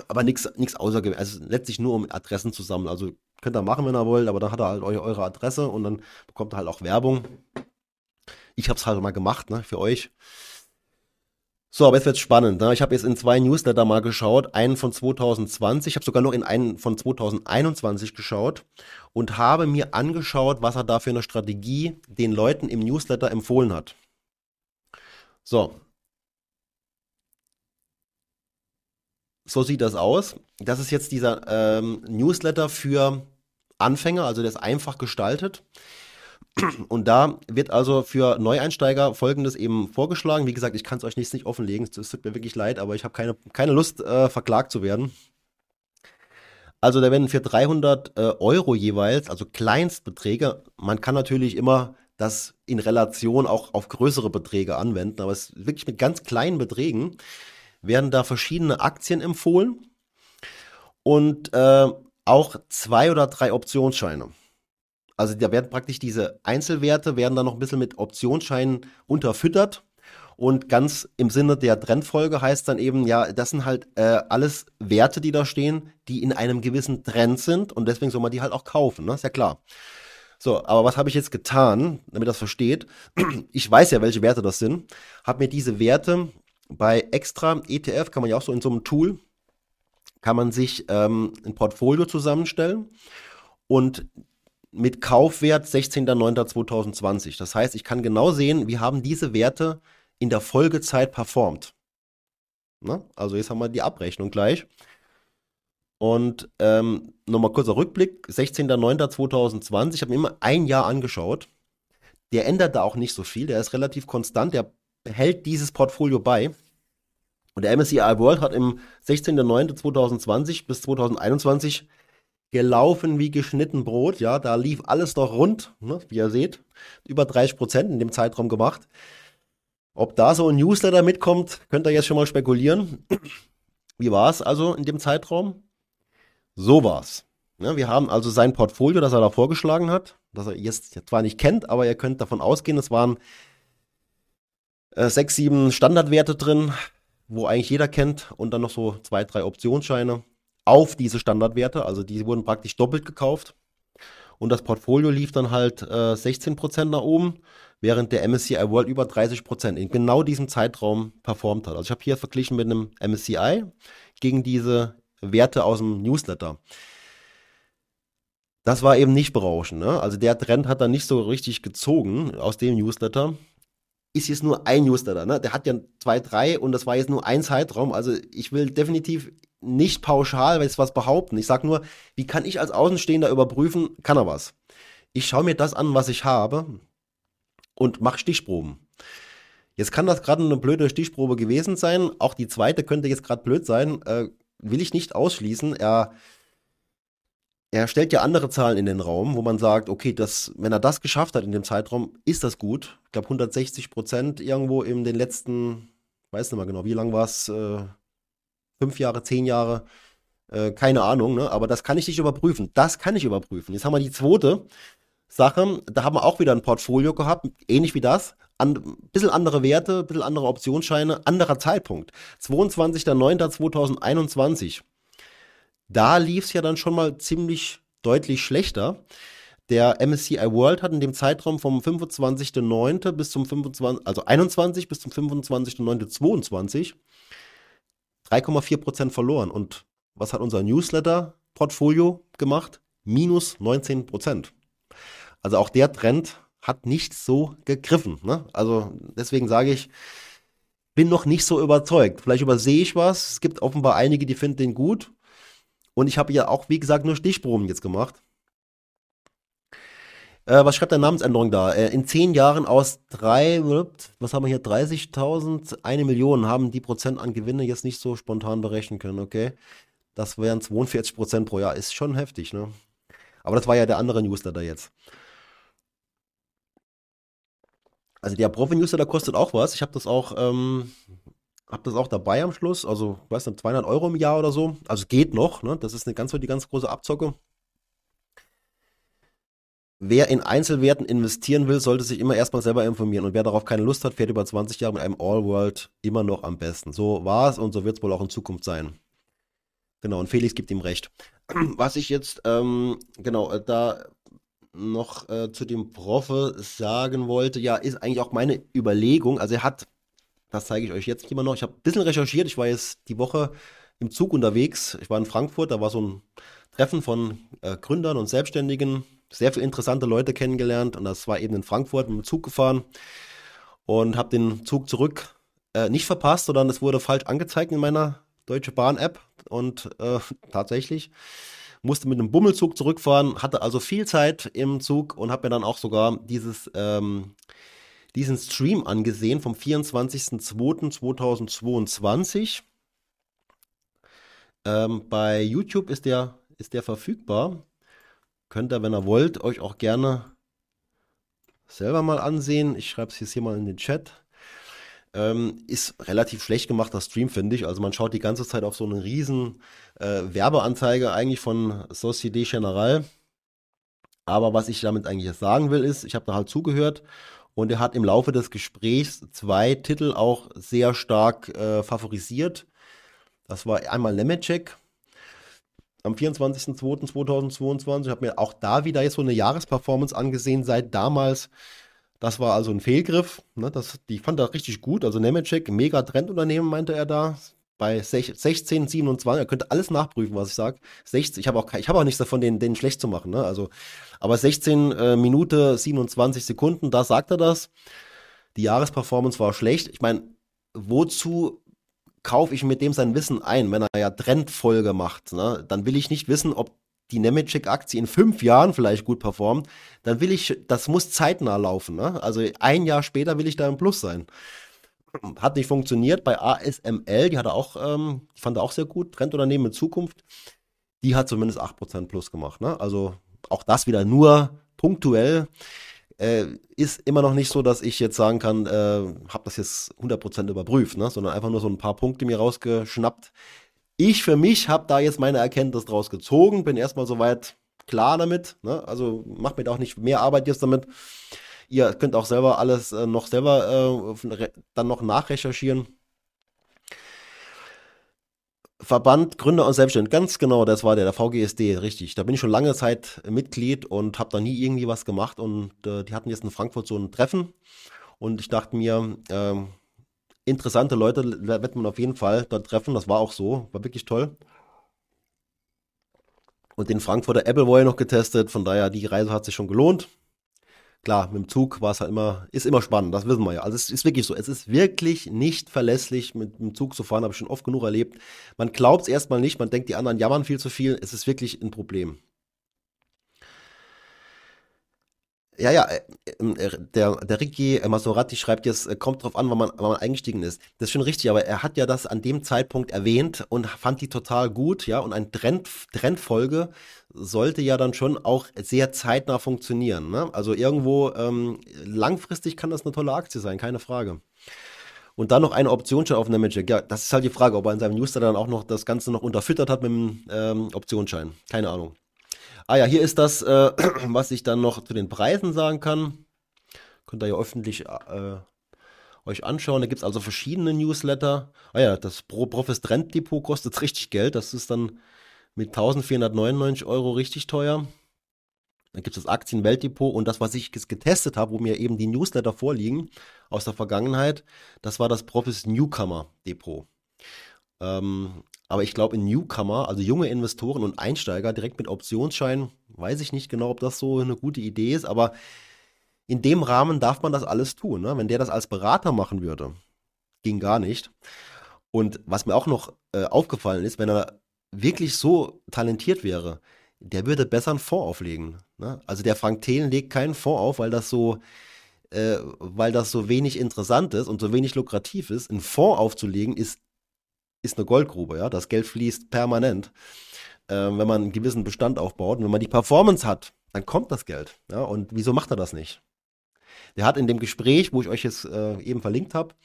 aber nichts nichts außergewöhnlich, also letztlich nur um Adressen zu sammeln. Also könnt ihr machen, wenn ihr wollt, aber dann hat er halt eu- eure Adresse und dann bekommt ihr halt auch Werbung. Ich habe es halt mal gemacht, ne, für euch. So, aber jetzt wird es spannend. Ne? Ich habe jetzt in zwei Newsletter mal geschaut. Einen von zwanzig zwanzig, ich habe sogar noch in einen von zwanzig einundzwanzig geschaut und habe mir angeschaut, was er da für eine Strategie den Leuten im Newsletter empfohlen hat. So. So sieht das aus. Das ist jetzt dieser ähm, Newsletter für Anfänger, also der ist einfach gestaltet. Und da wird also für Neueinsteiger Folgendes eben vorgeschlagen. Wie gesagt, ich kann es euch nicht, nicht offenlegen, es tut mir wirklich leid, aber ich habe keine, keine Lust, äh, verklagt zu werden. Also da werden für dreihundert äh, Euro jeweils, also Kleinstbeträge, man kann natürlich immer das in Relation auch auf größere Beträge anwenden, aber es wirklich mit ganz kleinen Beträgen werden da verschiedene Aktien empfohlen und äh, auch zwei oder drei Optionsscheine. Also da werden praktisch diese Einzelwerte, werden dann noch ein bisschen mit Optionsscheinen unterfüttert Und ganz im Sinne der Trendfolge heißt dann eben, ja, das sind halt äh, alles Werte, die da stehen, die in einem gewissen Trend sind. Und deswegen soll man die halt auch kaufen, ne? Ist ja klar. So, aber was habe ich jetzt getan, damit das versteht? Ich weiß ja, welche Werte das sind. Habe mir diese Werte bei Extra E T F, kann man ja auch so in so einem Tool, kann man sich ähm, ein Portfolio zusammenstellen und mit Kaufwert sechzehnter neunter zweitausendzwanzig. Das heißt, ich kann genau sehen, wie haben diese Werte in der Folgezeit performt. Na, also jetzt haben wir die Abrechnung gleich. Und ähm, nochmal kurzer Rückblick, sechzehnter neunter zweitausendzwanzig, ich habe mir immer ein Jahr angeschaut. Der ändert da auch nicht so viel, der ist relativ konstant, der hält dieses Portfolio bei. Und der M S C I World hat im sechzehnter neunter zweitausendzwanzig bis zweitausendeinundzwanzig gelaufen wie geschnitten Brot. Ja, da lief alles doch rund, ne, wie ihr seht, über dreißig Prozent in dem Zeitraum gemacht. Ob da so ein Newsletter mitkommt, könnt ihr jetzt schon mal spekulieren. Wie war es also in dem Zeitraum? So war es. Ja, wir haben also sein Portfolio, das er da vorgeschlagen hat, das er jetzt zwar nicht kennt, aber ihr könnt davon ausgehen, es waren äh, sechs, sieben Standardwerte drin, wo eigentlich jeder kennt, und dann noch so zwei, drei Optionsscheine auf diese Standardwerte. Also die wurden praktisch doppelt gekauft. Und das Portfolio lief dann halt äh, sechzehn Prozent nach oben, während der M S C I World über dreißig Prozent in genau diesem Zeitraum performt hat. Also ich habe hier verglichen mit einem M S C I gegen diese Werte aus dem Newsletter. Das war eben nicht berauschend, ne? Also der Trend hat dann nicht so richtig gezogen aus dem Newsletter. Ist jetzt nur ein Newsletter, ne? Der hat ja zwei, drei und das war jetzt nur ein Zeitraum. Also ich will definitiv nicht pauschal jetzt was behaupten. Ich sage nur, wie kann ich als Außenstehender überprüfen, kann er was? Ich schaue mir das an, was ich habe, und mache Stichproben. Jetzt kann das gerade eine blöde Stichprobe gewesen sein. Auch die zweite könnte jetzt gerade blöd sein. Äh, will ich nicht ausschließen. Er, er stellt ja andere Zahlen in den Raum, wo man sagt, okay, das, wenn er das geschafft hat in dem Zeitraum, ist das gut. Ich glaube, hundertsechzig Prozent irgendwo in den letzten, ich weiß nicht mal genau, wie lang war es, äh, fünf Jahre, zehn Jahre, äh, keine Ahnung, ne? Aber das kann ich nicht überprüfen. Das kann ich überprüfen. Jetzt haben wir die zweite Sache, da haben wir auch wieder ein Portfolio gehabt, ähnlich wie das, ein bisschen andere Werte, ein bisschen andere Optionsscheine, anderer Zeitpunkt. zweiundzwanzigster neunter zweitausendeinundzwanzig, da lief es ja dann schon mal ziemlich deutlich schlechter. Der M S C I World hat in dem Zeitraum vom fünfundzwanzigster neunter bis zum fünfundzwanzigsten also einundzwanzig bis zum fünfundzwanzigster neunter zweiundzwanzig drei Komma vier Prozent verloren. Und was hat unser Newsletter-Portfolio gemacht? Minus neunzehn Prozent. Also auch der Trend hat nicht so gegriffen, ne? Also deswegen sage ich, bin noch nicht so überzeugt. Vielleicht übersehe ich was. Es gibt offenbar einige, die finden den gut. Und ich habe ja auch, wie gesagt, nur Stichproben jetzt gemacht. Äh, was schreibt der Namensänderung da? Äh, in zehn Jahren aus drei, was haben wir hier, dreißigtausend, eine Million haben die Prozent an Gewinne jetzt nicht so spontan berechnen können, okay? Das wären zweiundvierzig Prozent pro Jahr. Ist schon heftig, ne? Aber das war ja der andere Newsletter jetzt. Also der Profi-Newsletter kostet auch was. Ich habe das auch ähm, hab das auch dabei am Schluss. Also, ich weiß nicht, zweihundert Euro im Jahr oder so. Also geht noch, ne? Das ist eine ganz, die ganz große Abzocke. Wer in Einzelwerten investieren will, sollte sich immer erstmal selber informieren. Und wer darauf keine Lust hat, fährt über zwanzig Jahre mit einem All-World immer noch am besten. So war es und so wird es wohl auch in Zukunft sein. Genau, und Felix gibt ihm recht. Was ich jetzt, ähm, genau, da noch äh, zu dem Prof sagen wollte, ja, ist eigentlich auch meine Überlegung. Also er hat, das zeige ich euch jetzt immer noch, ich habe ein bisschen recherchiert, ich war jetzt die Woche im Zug unterwegs, ich war in Frankfurt, da war so ein Treffen von äh, Gründern und Selbstständigen, sehr viele interessante Leute kennengelernt, und das war eben in Frankfurt, mit dem Zug gefahren und habe den Zug zurück äh, nicht verpasst, sondern es wurde falsch angezeigt in meiner Deutsche Bahn-App, und äh, tatsächlich musste mit einem Bummelzug zurückfahren, hatte also viel Zeit im Zug und habe mir dann auch sogar dieses, ähm, diesen Stream angesehen vom vierundzwanzigster zweiter zweitausendzweiundzwanzig. Ähm, bei YouTube ist der, ist der verfügbar. Könnt ihr, wenn ihr wollt, euch auch gerne selber mal ansehen. Ich schreibe es jetzt hier mal in den Chat. Ähm, ist relativ schlecht gemachter Stream, finde ich. Also man schaut die ganze Zeit auf so eine riesen äh, Werbeanzeige eigentlich von Société Générale. Aber was ich damit eigentlich sagen will, ist, ich habe da halt zugehört Und er hat im Laufe des Gesprächs zwei Titel auch sehr stark äh, favorisiert. Das war einmal Nemetschek am vierundzwanzigsten zweiten zweitausendzweiundzwanzig. Ich habe mir auch da wieder jetzt so eine Jahresperformance angesehen seit damals. Das war also ein Fehlgriff. Ne? Das, die fand das richtig gut. Also Nemetschek, mega Trendunternehmen, meinte er da. Bei sechzehn, siebenundzwanzig, er könnte alles nachprüfen, was ich sage. Ich habe auch, hab auch nichts davon, den, den schlecht zu machen. Ne? Also, aber sechzehn äh, Minute, siebenundzwanzig Sekunden, da sagt er das. Die Jahresperformance war schlecht. Ich meine, wozu kaufe ich mit dem sein Wissen ein, wenn er ja Trendfolge macht? Ne? Dann will ich nicht wissen, ob die Nemetschek-Aktie in fünf Jahren vielleicht gut performt. Dann will ich, das muss zeitnah laufen. Ne? Also ein Jahr später will ich da im Plus sein. Hat nicht funktioniert. Bei A S M L, die hat er auch, ähm, die fand er auch sehr gut, Trendunternehmen in Zukunft, die hat zumindest acht Prozent plus gemacht. Ne? Also auch das wieder nur punktuell. Äh, ist immer noch nicht so, dass ich jetzt sagen kann, äh, habe das jetzt hundert Prozent überprüft, ne? Sondern einfach nur so ein paar Punkte mir rausgeschnappt. Ich für mich habe da jetzt meine Erkenntnis draus gezogen, bin erstmal soweit klar damit. Ne? Also macht mir da auch nicht mehr Arbeit jetzt damit. Ihr könnt auch selber alles äh, noch selber äh, dann noch nachrecherchieren. Verband Gründer und Selbstständige, ganz genau, das war der, der V G S D, richtig. Da bin ich schon lange Zeit Mitglied und habe da nie irgendwie was gemacht. Und äh, die hatten jetzt in Frankfurt so ein Treffen. Und ich dachte mir, äh, interessante Leute wird man auf jeden Fall dort treffen. Das war auch so, war wirklich toll. Und den Frankfurter Appleboy noch getestet, von daher, die Reise hat sich schon gelohnt. Klar, mit dem Zug war es halt immer, ist immer spannend, das wissen wir ja. Also es ist wirklich so, es ist wirklich nicht verlässlich, mit dem Zug zu fahren, habe ich schon oft genug erlebt. Man glaubt es erstmal nicht, man denkt, die anderen jammern viel zu viel, es ist wirklich ein Problem. Ja, ja, der, der Ricky Maserati schreibt jetzt, kommt drauf an, wann man, wann man eingestiegen ist. Das ist schon richtig, aber er hat ja das an dem Zeitpunkt erwähnt und fand die total gut, ja, und eine Trend, Trendfolge sollte ja dann schon auch sehr zeitnah funktionieren, ne? Also irgendwo ähm, langfristig kann das eine tolle Aktie sein, keine Frage. Und dann noch eine Option schon auf Nemetschek. Ja, das ist halt die Frage, ob er in seinem Newsletter dann auch noch das Ganze noch unterfüttert hat mit dem ähm, Optionsschein. Keine Ahnung. Ah ja, hier ist das, äh, was ich dann noch zu den Preisen sagen kann. Könnt ihr ja öffentlich äh, euch anschauen. Da gibt es also verschiedene Newsletter. Ah ja, das Profis Trend Depot kostet richtig Geld. Das ist dann mit eintausendvierhundertneunundneunzig Euro richtig teuer. Dann gibt es das Aktienweltdepot und das, was ich getestet habe, wo mir eben die Newsletter vorliegen aus der Vergangenheit, das war das Profis Newcomer Depot. Ähm, Aber ich glaube, in Newcomer, also junge Investoren und Einsteiger, direkt mit Optionsschein, weiß ich nicht genau, ob das so eine gute Idee ist, aber in dem Rahmen darf man das alles tun. Ne? Wenn der das als Berater machen würde, ging gar nicht. Und was mir auch noch äh, aufgefallen ist, wenn er wirklich so talentiert wäre, der würde besser einen Fonds auflegen. Ne? Also der Frank Thelen legt keinen Fonds auf, weil das so... Äh, weil das so wenig interessant ist und so wenig lukrativ ist. Einen Fonds aufzulegen ist ist eine Goldgrube, ja, das Geld fließt permanent, äh, wenn man einen gewissen Bestand aufbaut und wenn man die Performance hat, dann kommt das Geld, ja, und wieso macht er das nicht? Der hat in dem Gespräch, wo ich euch jetzt äh, eben verlinkt habe,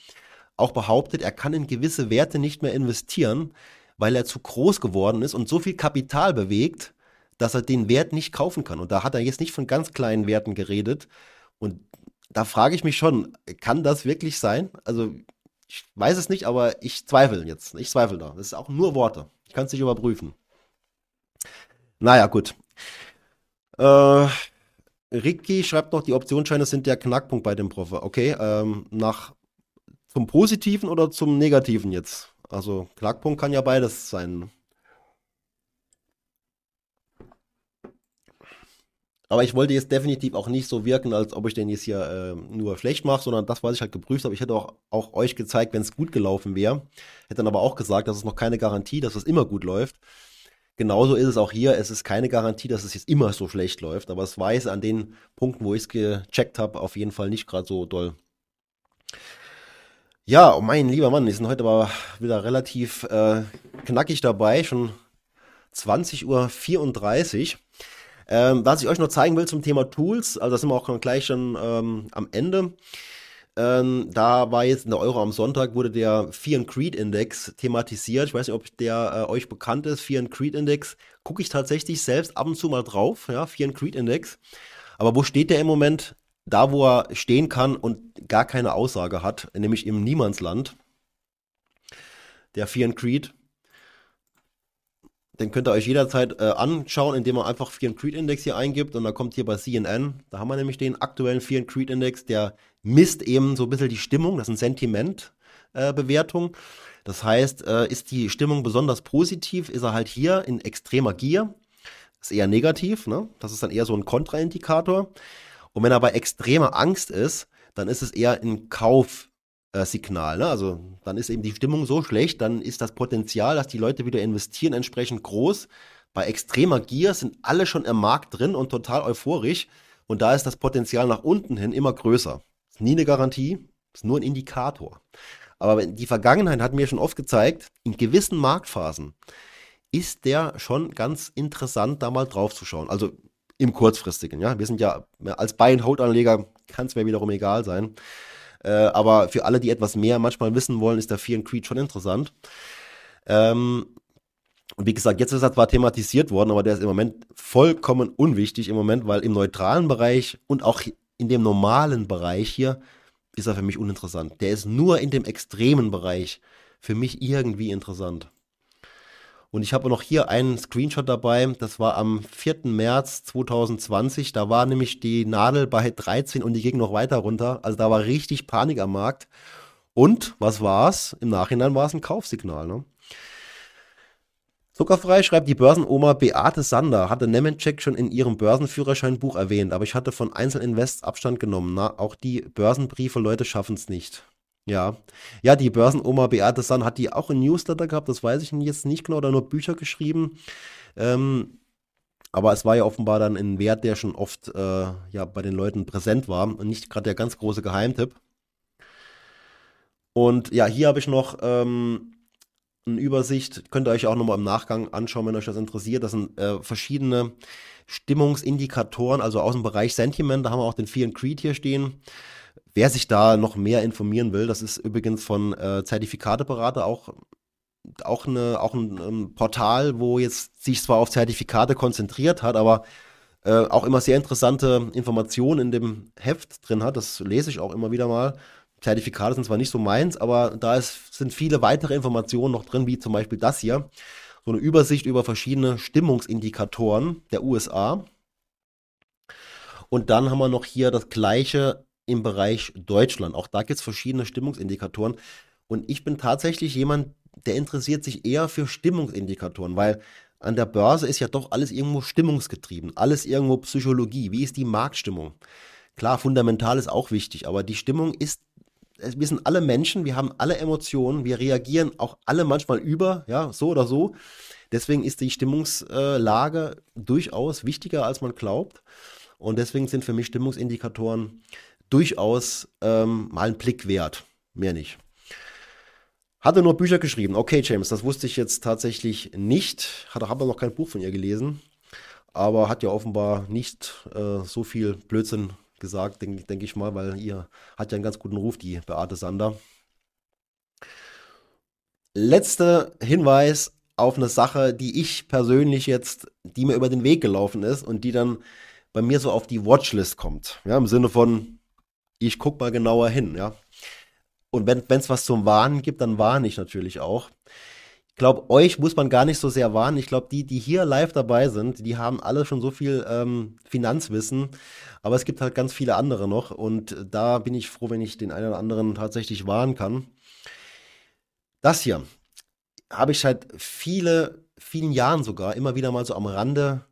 auch behauptet, er kann in gewisse Werte nicht mehr investieren, weil er zu groß geworden ist und so viel Kapital bewegt, dass er den Wert nicht kaufen kann, und da hat er jetzt nicht von ganz kleinen Werten geredet, und da frage ich mich schon, kann das wirklich sein? Also ich weiß es nicht, aber ich zweifle jetzt. Ich zweifle da. Das ist auch nur Worte. Ich kann es nicht überprüfen. Naja, gut. Äh, Ricky schreibt noch, die Optionsscheine sind der Knackpunkt bei dem Prof. Okay, ähm, nach zum Positiven oder zum Negativen jetzt? Also Knackpunkt kann ja beides sein. Aber ich wollte jetzt definitiv auch nicht so wirken, als ob ich den jetzt hier äh, nur schlecht mache, sondern das, was ich halt geprüft habe. Ich hätte auch, auch euch gezeigt, wenn es gut gelaufen wäre. Hätte dann aber auch gesagt, das ist noch keine Garantie, dass es immer gut läuft. Genauso ist es auch hier. Es ist keine Garantie, dass es jetzt immer so schlecht läuft. Aber es war jetzt an den Punkten, wo ich es gecheckt habe, auf jeden Fall nicht gerade so doll. Ja, oh mein lieber Mann, wir sind heute aber wieder relativ äh, knackig dabei. Schon zwanzig Uhr vierunddreißig. Ähm, was ich euch noch zeigen will zum Thema Tools, also das sind wir auch gleich schon ähm, am Ende, ähm, da war jetzt in der Euro am Sonntag, wurde der Fear and Greed Index thematisiert. Ich weiß nicht, ob der äh, euch bekannt ist. Fear and Greed Index, gucke ich tatsächlich selbst ab und zu mal drauf, ja, Fear and Greed Index. Aber wo steht der im Moment? da, wo er stehen kann und gar keine Aussage hat, nämlich im Niemandsland, der Fear and Greed. Den könnt ihr euch jederzeit äh, anschauen, indem ihr einfach Fear and Greed Index hier eingibt und dann kommt hier bei C N N, da haben wir nämlich den aktuellen Fear and Greed Index, der misst eben so ein bisschen die Stimmung, das ist ein Sentiment-Bewertung. Äh, das heißt, äh, ist die Stimmung besonders positiv, ist er halt hier in extremer Gier, ist eher negativ, ne? Das ist dann eher so ein Kontraindikator. Und wenn er bei extremer Angst ist, dann ist es eher ein Kauf. Signal, ne? Also dann ist eben die Stimmung so schlecht, dann ist das Potenzial, dass die Leute wieder investieren, entsprechend groß. Bei extremer Gier sind alle schon im Markt drin und total euphorisch und da ist das Potenzial nach unten hin immer größer. Ist nie eine Garantie, ist nur ein Indikator. Aber die Vergangenheit hat mir schon oft gezeigt, in gewissen Marktphasen ist der schon ganz interessant, da mal drauf zu schauen. Also im Kurzfristigen, ja. Wir sind ja als Buy-and-Hold-Anleger, kann es mir wiederum egal sein. Äh, aber für alle, die etwas mehr manchmal wissen wollen, ist der Fear and Greed schon interessant. Ähm, und wie gesagt, jetzt ist das zwar thematisiert worden, aber der ist im Moment vollkommen unwichtig im Moment, weil im neutralen Bereich und auch in dem normalen Bereich hier ist er für mich uninteressant. Der ist nur in dem extremen Bereich für mich irgendwie interessant. Und ich habe noch hier einen Screenshot dabei, das war am vierten März zweitausendzwanzig, da war nämlich die Nadel bei dreizehn und die ging noch weiter runter, also da war richtig Panik am Markt und was war's? Im Nachhinein war es ein Kaufsignal, ne? Zuckerfrei schreibt, die Börsenoma Beate Sander hatte Nemetschek schon in ihrem Börsenführerscheinbuch erwähnt, aber ich hatte von Einzelinvests Abstand genommen, na, auch die Börsenbriefe, Leute schaffen es nicht. Ja, ja, die Börsenoma Beate Sander hat die auch in Newsletter gehabt, das weiß ich jetzt nicht genau, da nur Bücher geschrieben, ähm, aber es war ja offenbar dann ein Wert, der schon oft äh, ja, bei den Leuten präsent war und nicht gerade der ganz große Geheimtipp. Und ja, hier habe ich noch ähm, eine Übersicht, könnt ihr euch auch nochmal im Nachgang anschauen, wenn euch das interessiert, das sind äh, verschiedene Stimmungsindikatoren, also aus dem Bereich Sentiment, da haben wir auch den Fear and Greed hier stehen. Wer sich da noch mehr informieren will, das ist übrigens von äh, Zertifikateberater auch, auch, eine, auch ein, ein Portal, wo jetzt sich zwar auf Zertifikate konzentriert hat, aber äh, auch immer sehr interessante Informationen in dem Heft drin hat. Das lese ich auch immer wieder mal. Zertifikate sind zwar nicht so meins, aber da ist, sind viele weitere Informationen noch drin, wie zum Beispiel das hier. So eine Übersicht über verschiedene Stimmungsindikatoren der U S A. Und dann haben wir noch hier das gleiche im Bereich Deutschland. Auch da gibt es verschiedene Stimmungsindikatoren und ich bin tatsächlich jemand, der interessiert sich eher für Stimmungsindikatoren, weil an der Börse ist ja doch alles irgendwo stimmungsgetrieben, alles irgendwo Psychologie. Wie ist die Marktstimmung? Klar, fundamental ist auch wichtig, aber die Stimmung ist, wir sind alle Menschen, wir haben alle Emotionen, wir reagieren auch alle manchmal über, ja, so oder so. Deswegen ist die Stimmungslage durchaus wichtiger, als man glaubt und deswegen sind für mich Stimmungsindikatoren durchaus ähm, mal einen Blick wert, mehr nicht. Hatte nur Bücher geschrieben. Okay, James, das wusste ich jetzt tatsächlich nicht. Hat aber noch kein Buch von ihr gelesen, aber hat ja offenbar nicht äh, so viel Blödsinn gesagt, denke denk ich mal, weil ihr hat ja einen ganz guten Ruf, die Beate Sander. Letzter Hinweis auf eine Sache, die ich persönlich jetzt, die mir über den Weg gelaufen ist und die dann bei mir so auf die Watchlist kommt. Ja, im Sinne von ich gucke mal genauer hin, ja. Und wenn es was zum Warnen gibt, dann warne ich natürlich auch. Ich glaube, euch muss man gar nicht so sehr warnen. Ich glaube, die, die hier live dabei sind, die haben alle schon so viel ähm, Finanzwissen. Aber es gibt halt ganz viele andere noch. Und da bin ich froh, wenn ich den einen oder anderen tatsächlich warnen kann. Das hier habe ich seit viele, vielen Jahren sogar immer wieder mal so am Rande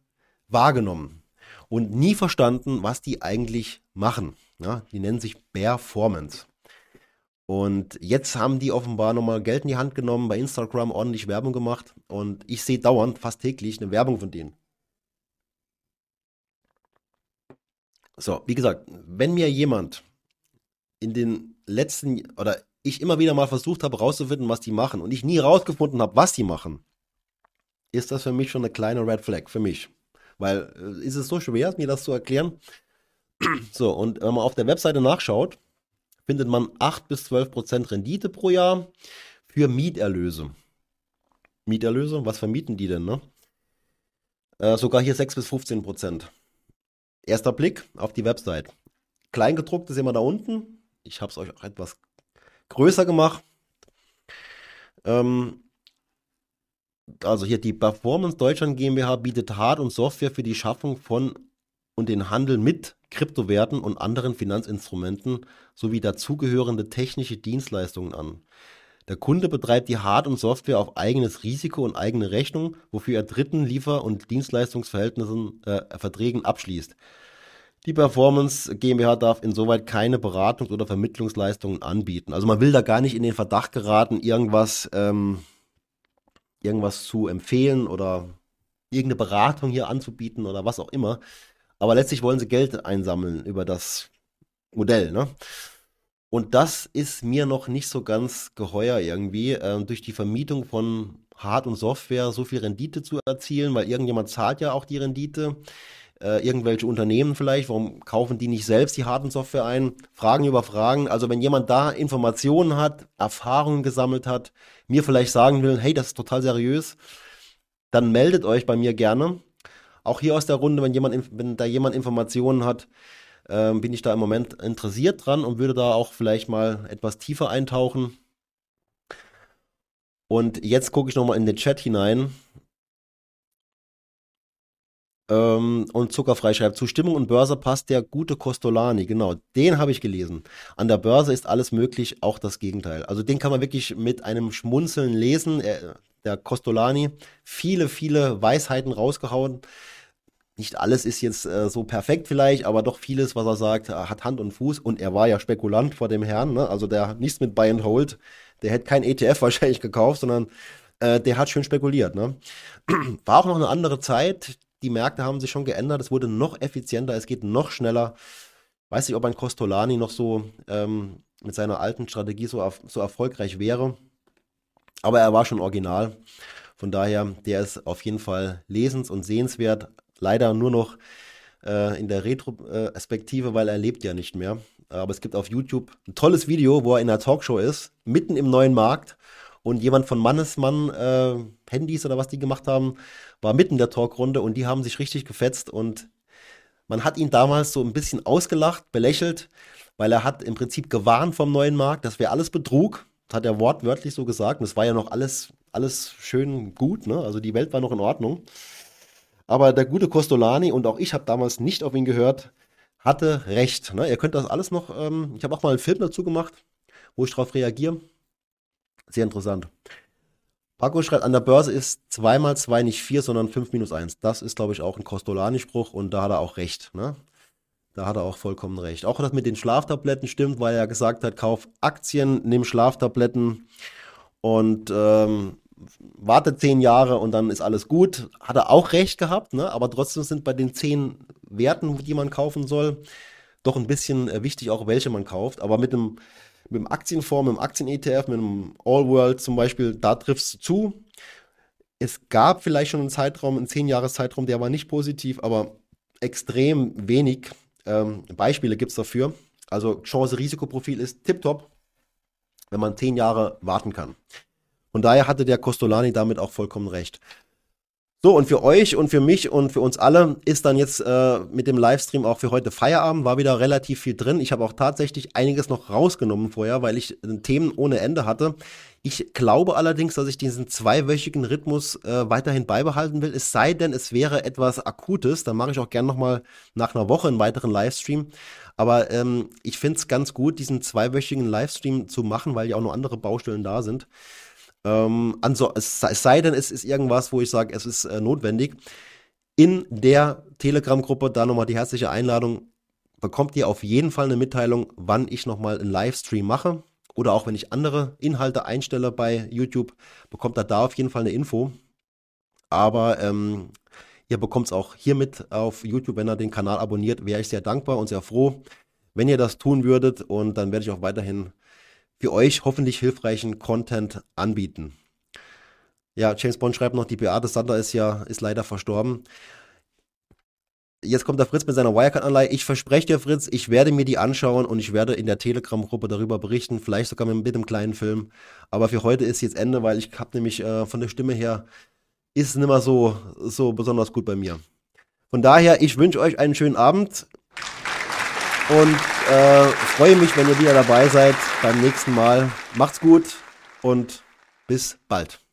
wahrgenommen. Und nie verstanden, was die eigentlich machen. Ja, die nennen sich Performance. Und jetzt haben die offenbar nochmal Geld in die Hand genommen, bei Instagram ordentlich Werbung gemacht. Und ich sehe dauernd, fast täglich, eine Werbung von denen. So, wie gesagt, wenn mir jemand in den letzten, oder ich immer wieder mal versucht habe, rauszufinden, was die machen, und ich nie rausgefunden habe, was die machen, ist das für mich schon eine kleine Red Flag, für mich. Weil, äh, ist es so schwer, mir das zu erklären? So, und wenn man auf der Webseite nachschaut, findet man acht bis zwölf Prozent Rendite pro Jahr für Mieterlöse. Mieterlöse? Was vermieten die denn, ne? Äh, sogar hier sechs bis fünfzehn Prozent. Erster Blick auf die Website. Kleingedruckte sehen wir da unten. Ich habe es euch auch etwas größer gemacht. Ähm, also hier die Performance Deutschland GmbH bietet Hard- und Software für die Schaffung von und den Handel mit Kryptowerten und anderen Finanzinstrumenten sowie dazugehörende technische Dienstleistungen an. Der Kunde betreibt die Hard- und Software auf eigenes Risiko und eigene Rechnung, wofür er dritten Liefer- und Dienstleistungsverhältnissen äh, Verträgen abschließt. Die Performance GmbH darf insoweit keine Beratungs- oder Vermittlungsleistungen anbieten. Also man will da gar nicht in den Verdacht geraten, irgendwas, ähm, irgendwas zu empfehlen oder irgendeine Beratung hier anzubieten oder was auch immer. Aber letztlich wollen sie Geld einsammeln über das Modell, ne? Und das ist mir noch nicht so ganz geheuer irgendwie, äh, durch die Vermietung von Hard- und Software so viel Rendite zu erzielen, weil irgendjemand zahlt ja auch die Rendite, äh, irgendwelche Unternehmen vielleicht, warum kaufen die nicht selbst die Hard- und Software ein? Fragen über Fragen, also wenn jemand da Informationen hat, Erfahrungen gesammelt hat, mir vielleicht sagen will, hey, das ist total seriös, dann meldet euch bei mir gerne. Auch hier aus der Runde, wenn, jemand, wenn da jemand Informationen hat, bin ich da im Moment interessiert dran und würde da auch vielleicht mal etwas tiefer eintauchen. Und jetzt gucke ich nochmal in den Chat hinein. Und Zuckerfrei schreibt, zu Stimmung und Börse passt der gute Kostolany. Genau, den habe ich gelesen. An der Börse ist alles möglich, auch das Gegenteil. Also den kann man wirklich mit einem Schmunzeln lesen. Der Kostolany, viele, viele Weisheiten rausgehauen. Nicht alles ist jetzt äh, so perfekt vielleicht, aber doch vieles, was er sagt, hat Hand und Fuß. Und er war ja Spekulant vor dem Herrn, ne? Also der hat nichts mit Buy and Hold. Der hätte kein E T F wahrscheinlich gekauft, sondern äh, der hat schön spekuliert, ne? War auch noch eine andere Zeit. Die Märkte haben sich schon geändert. Es wurde noch effizienter, es geht noch schneller. Weiß nicht, ob ein Kostolany noch so ähm, mit seiner alten Strategie so, erf- so erfolgreich wäre. Aber er war schon original. Von daher, der ist auf jeden Fall lesens- und sehenswert. Leider nur noch äh, in der Retrospektive, weil er lebt ja nicht mehr. Aber es gibt auf YouTube ein tolles Video, wo er in einer Talkshow ist, mitten im neuen Markt. Und jemand von Mannesmann, äh, Handys oder was die gemacht haben, war mitten in der Talkrunde und die haben sich richtig gefetzt. Und man hat ihn damals so ein bisschen ausgelacht, belächelt, weil er hat im Prinzip gewarnt vom neuen Markt, das wäre alles Betrug. Das hat er wortwörtlich so gesagt. Und es war ja noch alles, alles schön gut, ne? Also die Welt war noch in Ordnung. Aber der gute Kostolany, und auch ich habe damals nicht auf ihn gehört, hatte recht, ne? Ihr könnt das alles noch, ähm, ich habe auch mal einen Film dazu gemacht, wo ich darauf reagiere. Sehr interessant. Paco schreibt, an der Börse ist zwei mal zwei nicht vier, sondern fünf minus eins. Das ist, glaube ich, auch ein Kostolany-Spruch und da hat er auch recht, ne? Da hat er auch vollkommen recht. Auch das mit den Schlaftabletten stimmt, weil er gesagt hat, kauf Aktien, nimm Schlaftabletten und ähm, warte zehn Jahre und dann ist alles gut. Hat er auch recht gehabt, ne? Aber trotzdem sind bei den zehn Werten, die man kaufen soll, doch ein bisschen wichtig auch, welche man kauft. Aber mit einem, mit einem Aktienfonds, mit einem Aktien-E T F, mit einem All-World zum Beispiel, da triffst du zu. Es gab vielleicht schon einen Zeitraum, einen zehn-Jahres-Zeitraum, der war nicht positiv, aber extrem wenig ähm, Beispiele gibt es dafür. Also Chance-Risikoprofil ist tipptopp, wenn man zehn Jahre warten kann. Und daher hatte der Kostolany damit auch vollkommen recht. So, und für euch und für mich und für uns alle ist dann jetzt äh, mit dem Livestream auch für heute Feierabend. War wieder relativ viel drin. Ich habe auch tatsächlich einiges noch rausgenommen vorher, weil ich äh, Themen ohne Ende hatte. Ich glaube allerdings, dass ich diesen zweiwöchigen Rhythmus äh, weiterhin beibehalten will. Es sei denn, es wäre etwas Akutes. Dann mache ich auch gerne nochmal nach einer Woche einen weiteren Livestream. Aber ähm, ich finde es ganz gut, diesen zweiwöchigen Livestream zu machen, weil ja auch noch andere Baustellen da sind. Ähm, also es sei denn, es ist irgendwas, wo ich sage, es ist äh, notwendig. In der Telegram-Gruppe, da nochmal die herzliche Einladung, bekommt ihr auf jeden Fall eine Mitteilung, wann ich nochmal einen Livestream mache. Oder auch wenn ich andere Inhalte einstelle bei YouTube, bekommt ihr da auf jeden Fall eine Info. Aber ähm, ihr bekommt es auch hiermit auf YouTube, wenn ihr den Kanal abonniert, wäre ich sehr dankbar und sehr froh, wenn ihr das tun würdet. Und dann werde ich auch weiterhin für euch hoffentlich hilfreichen Content anbieten. Ja, James Bond schreibt noch, die Beate Sander ist ja ist leider verstorben. Jetzt kommt der Fritz mit seiner Wirecard-Anleihe. Ich verspreche dir, Fritz, ich werde mir die anschauen und ich werde in der Telegram-Gruppe darüber berichten, vielleicht sogar mit, mit einem kleinen Film. Aber für heute ist jetzt Ende, weil ich habe nämlich äh, von der Stimme her, ist nicht mehr so, so besonders gut bei mir. Von daher, ich wünsche euch einen schönen Abend. und äh, freue mich, wenn ihr wieder dabei seid beim nächsten Mal. Macht's gut und bis bald.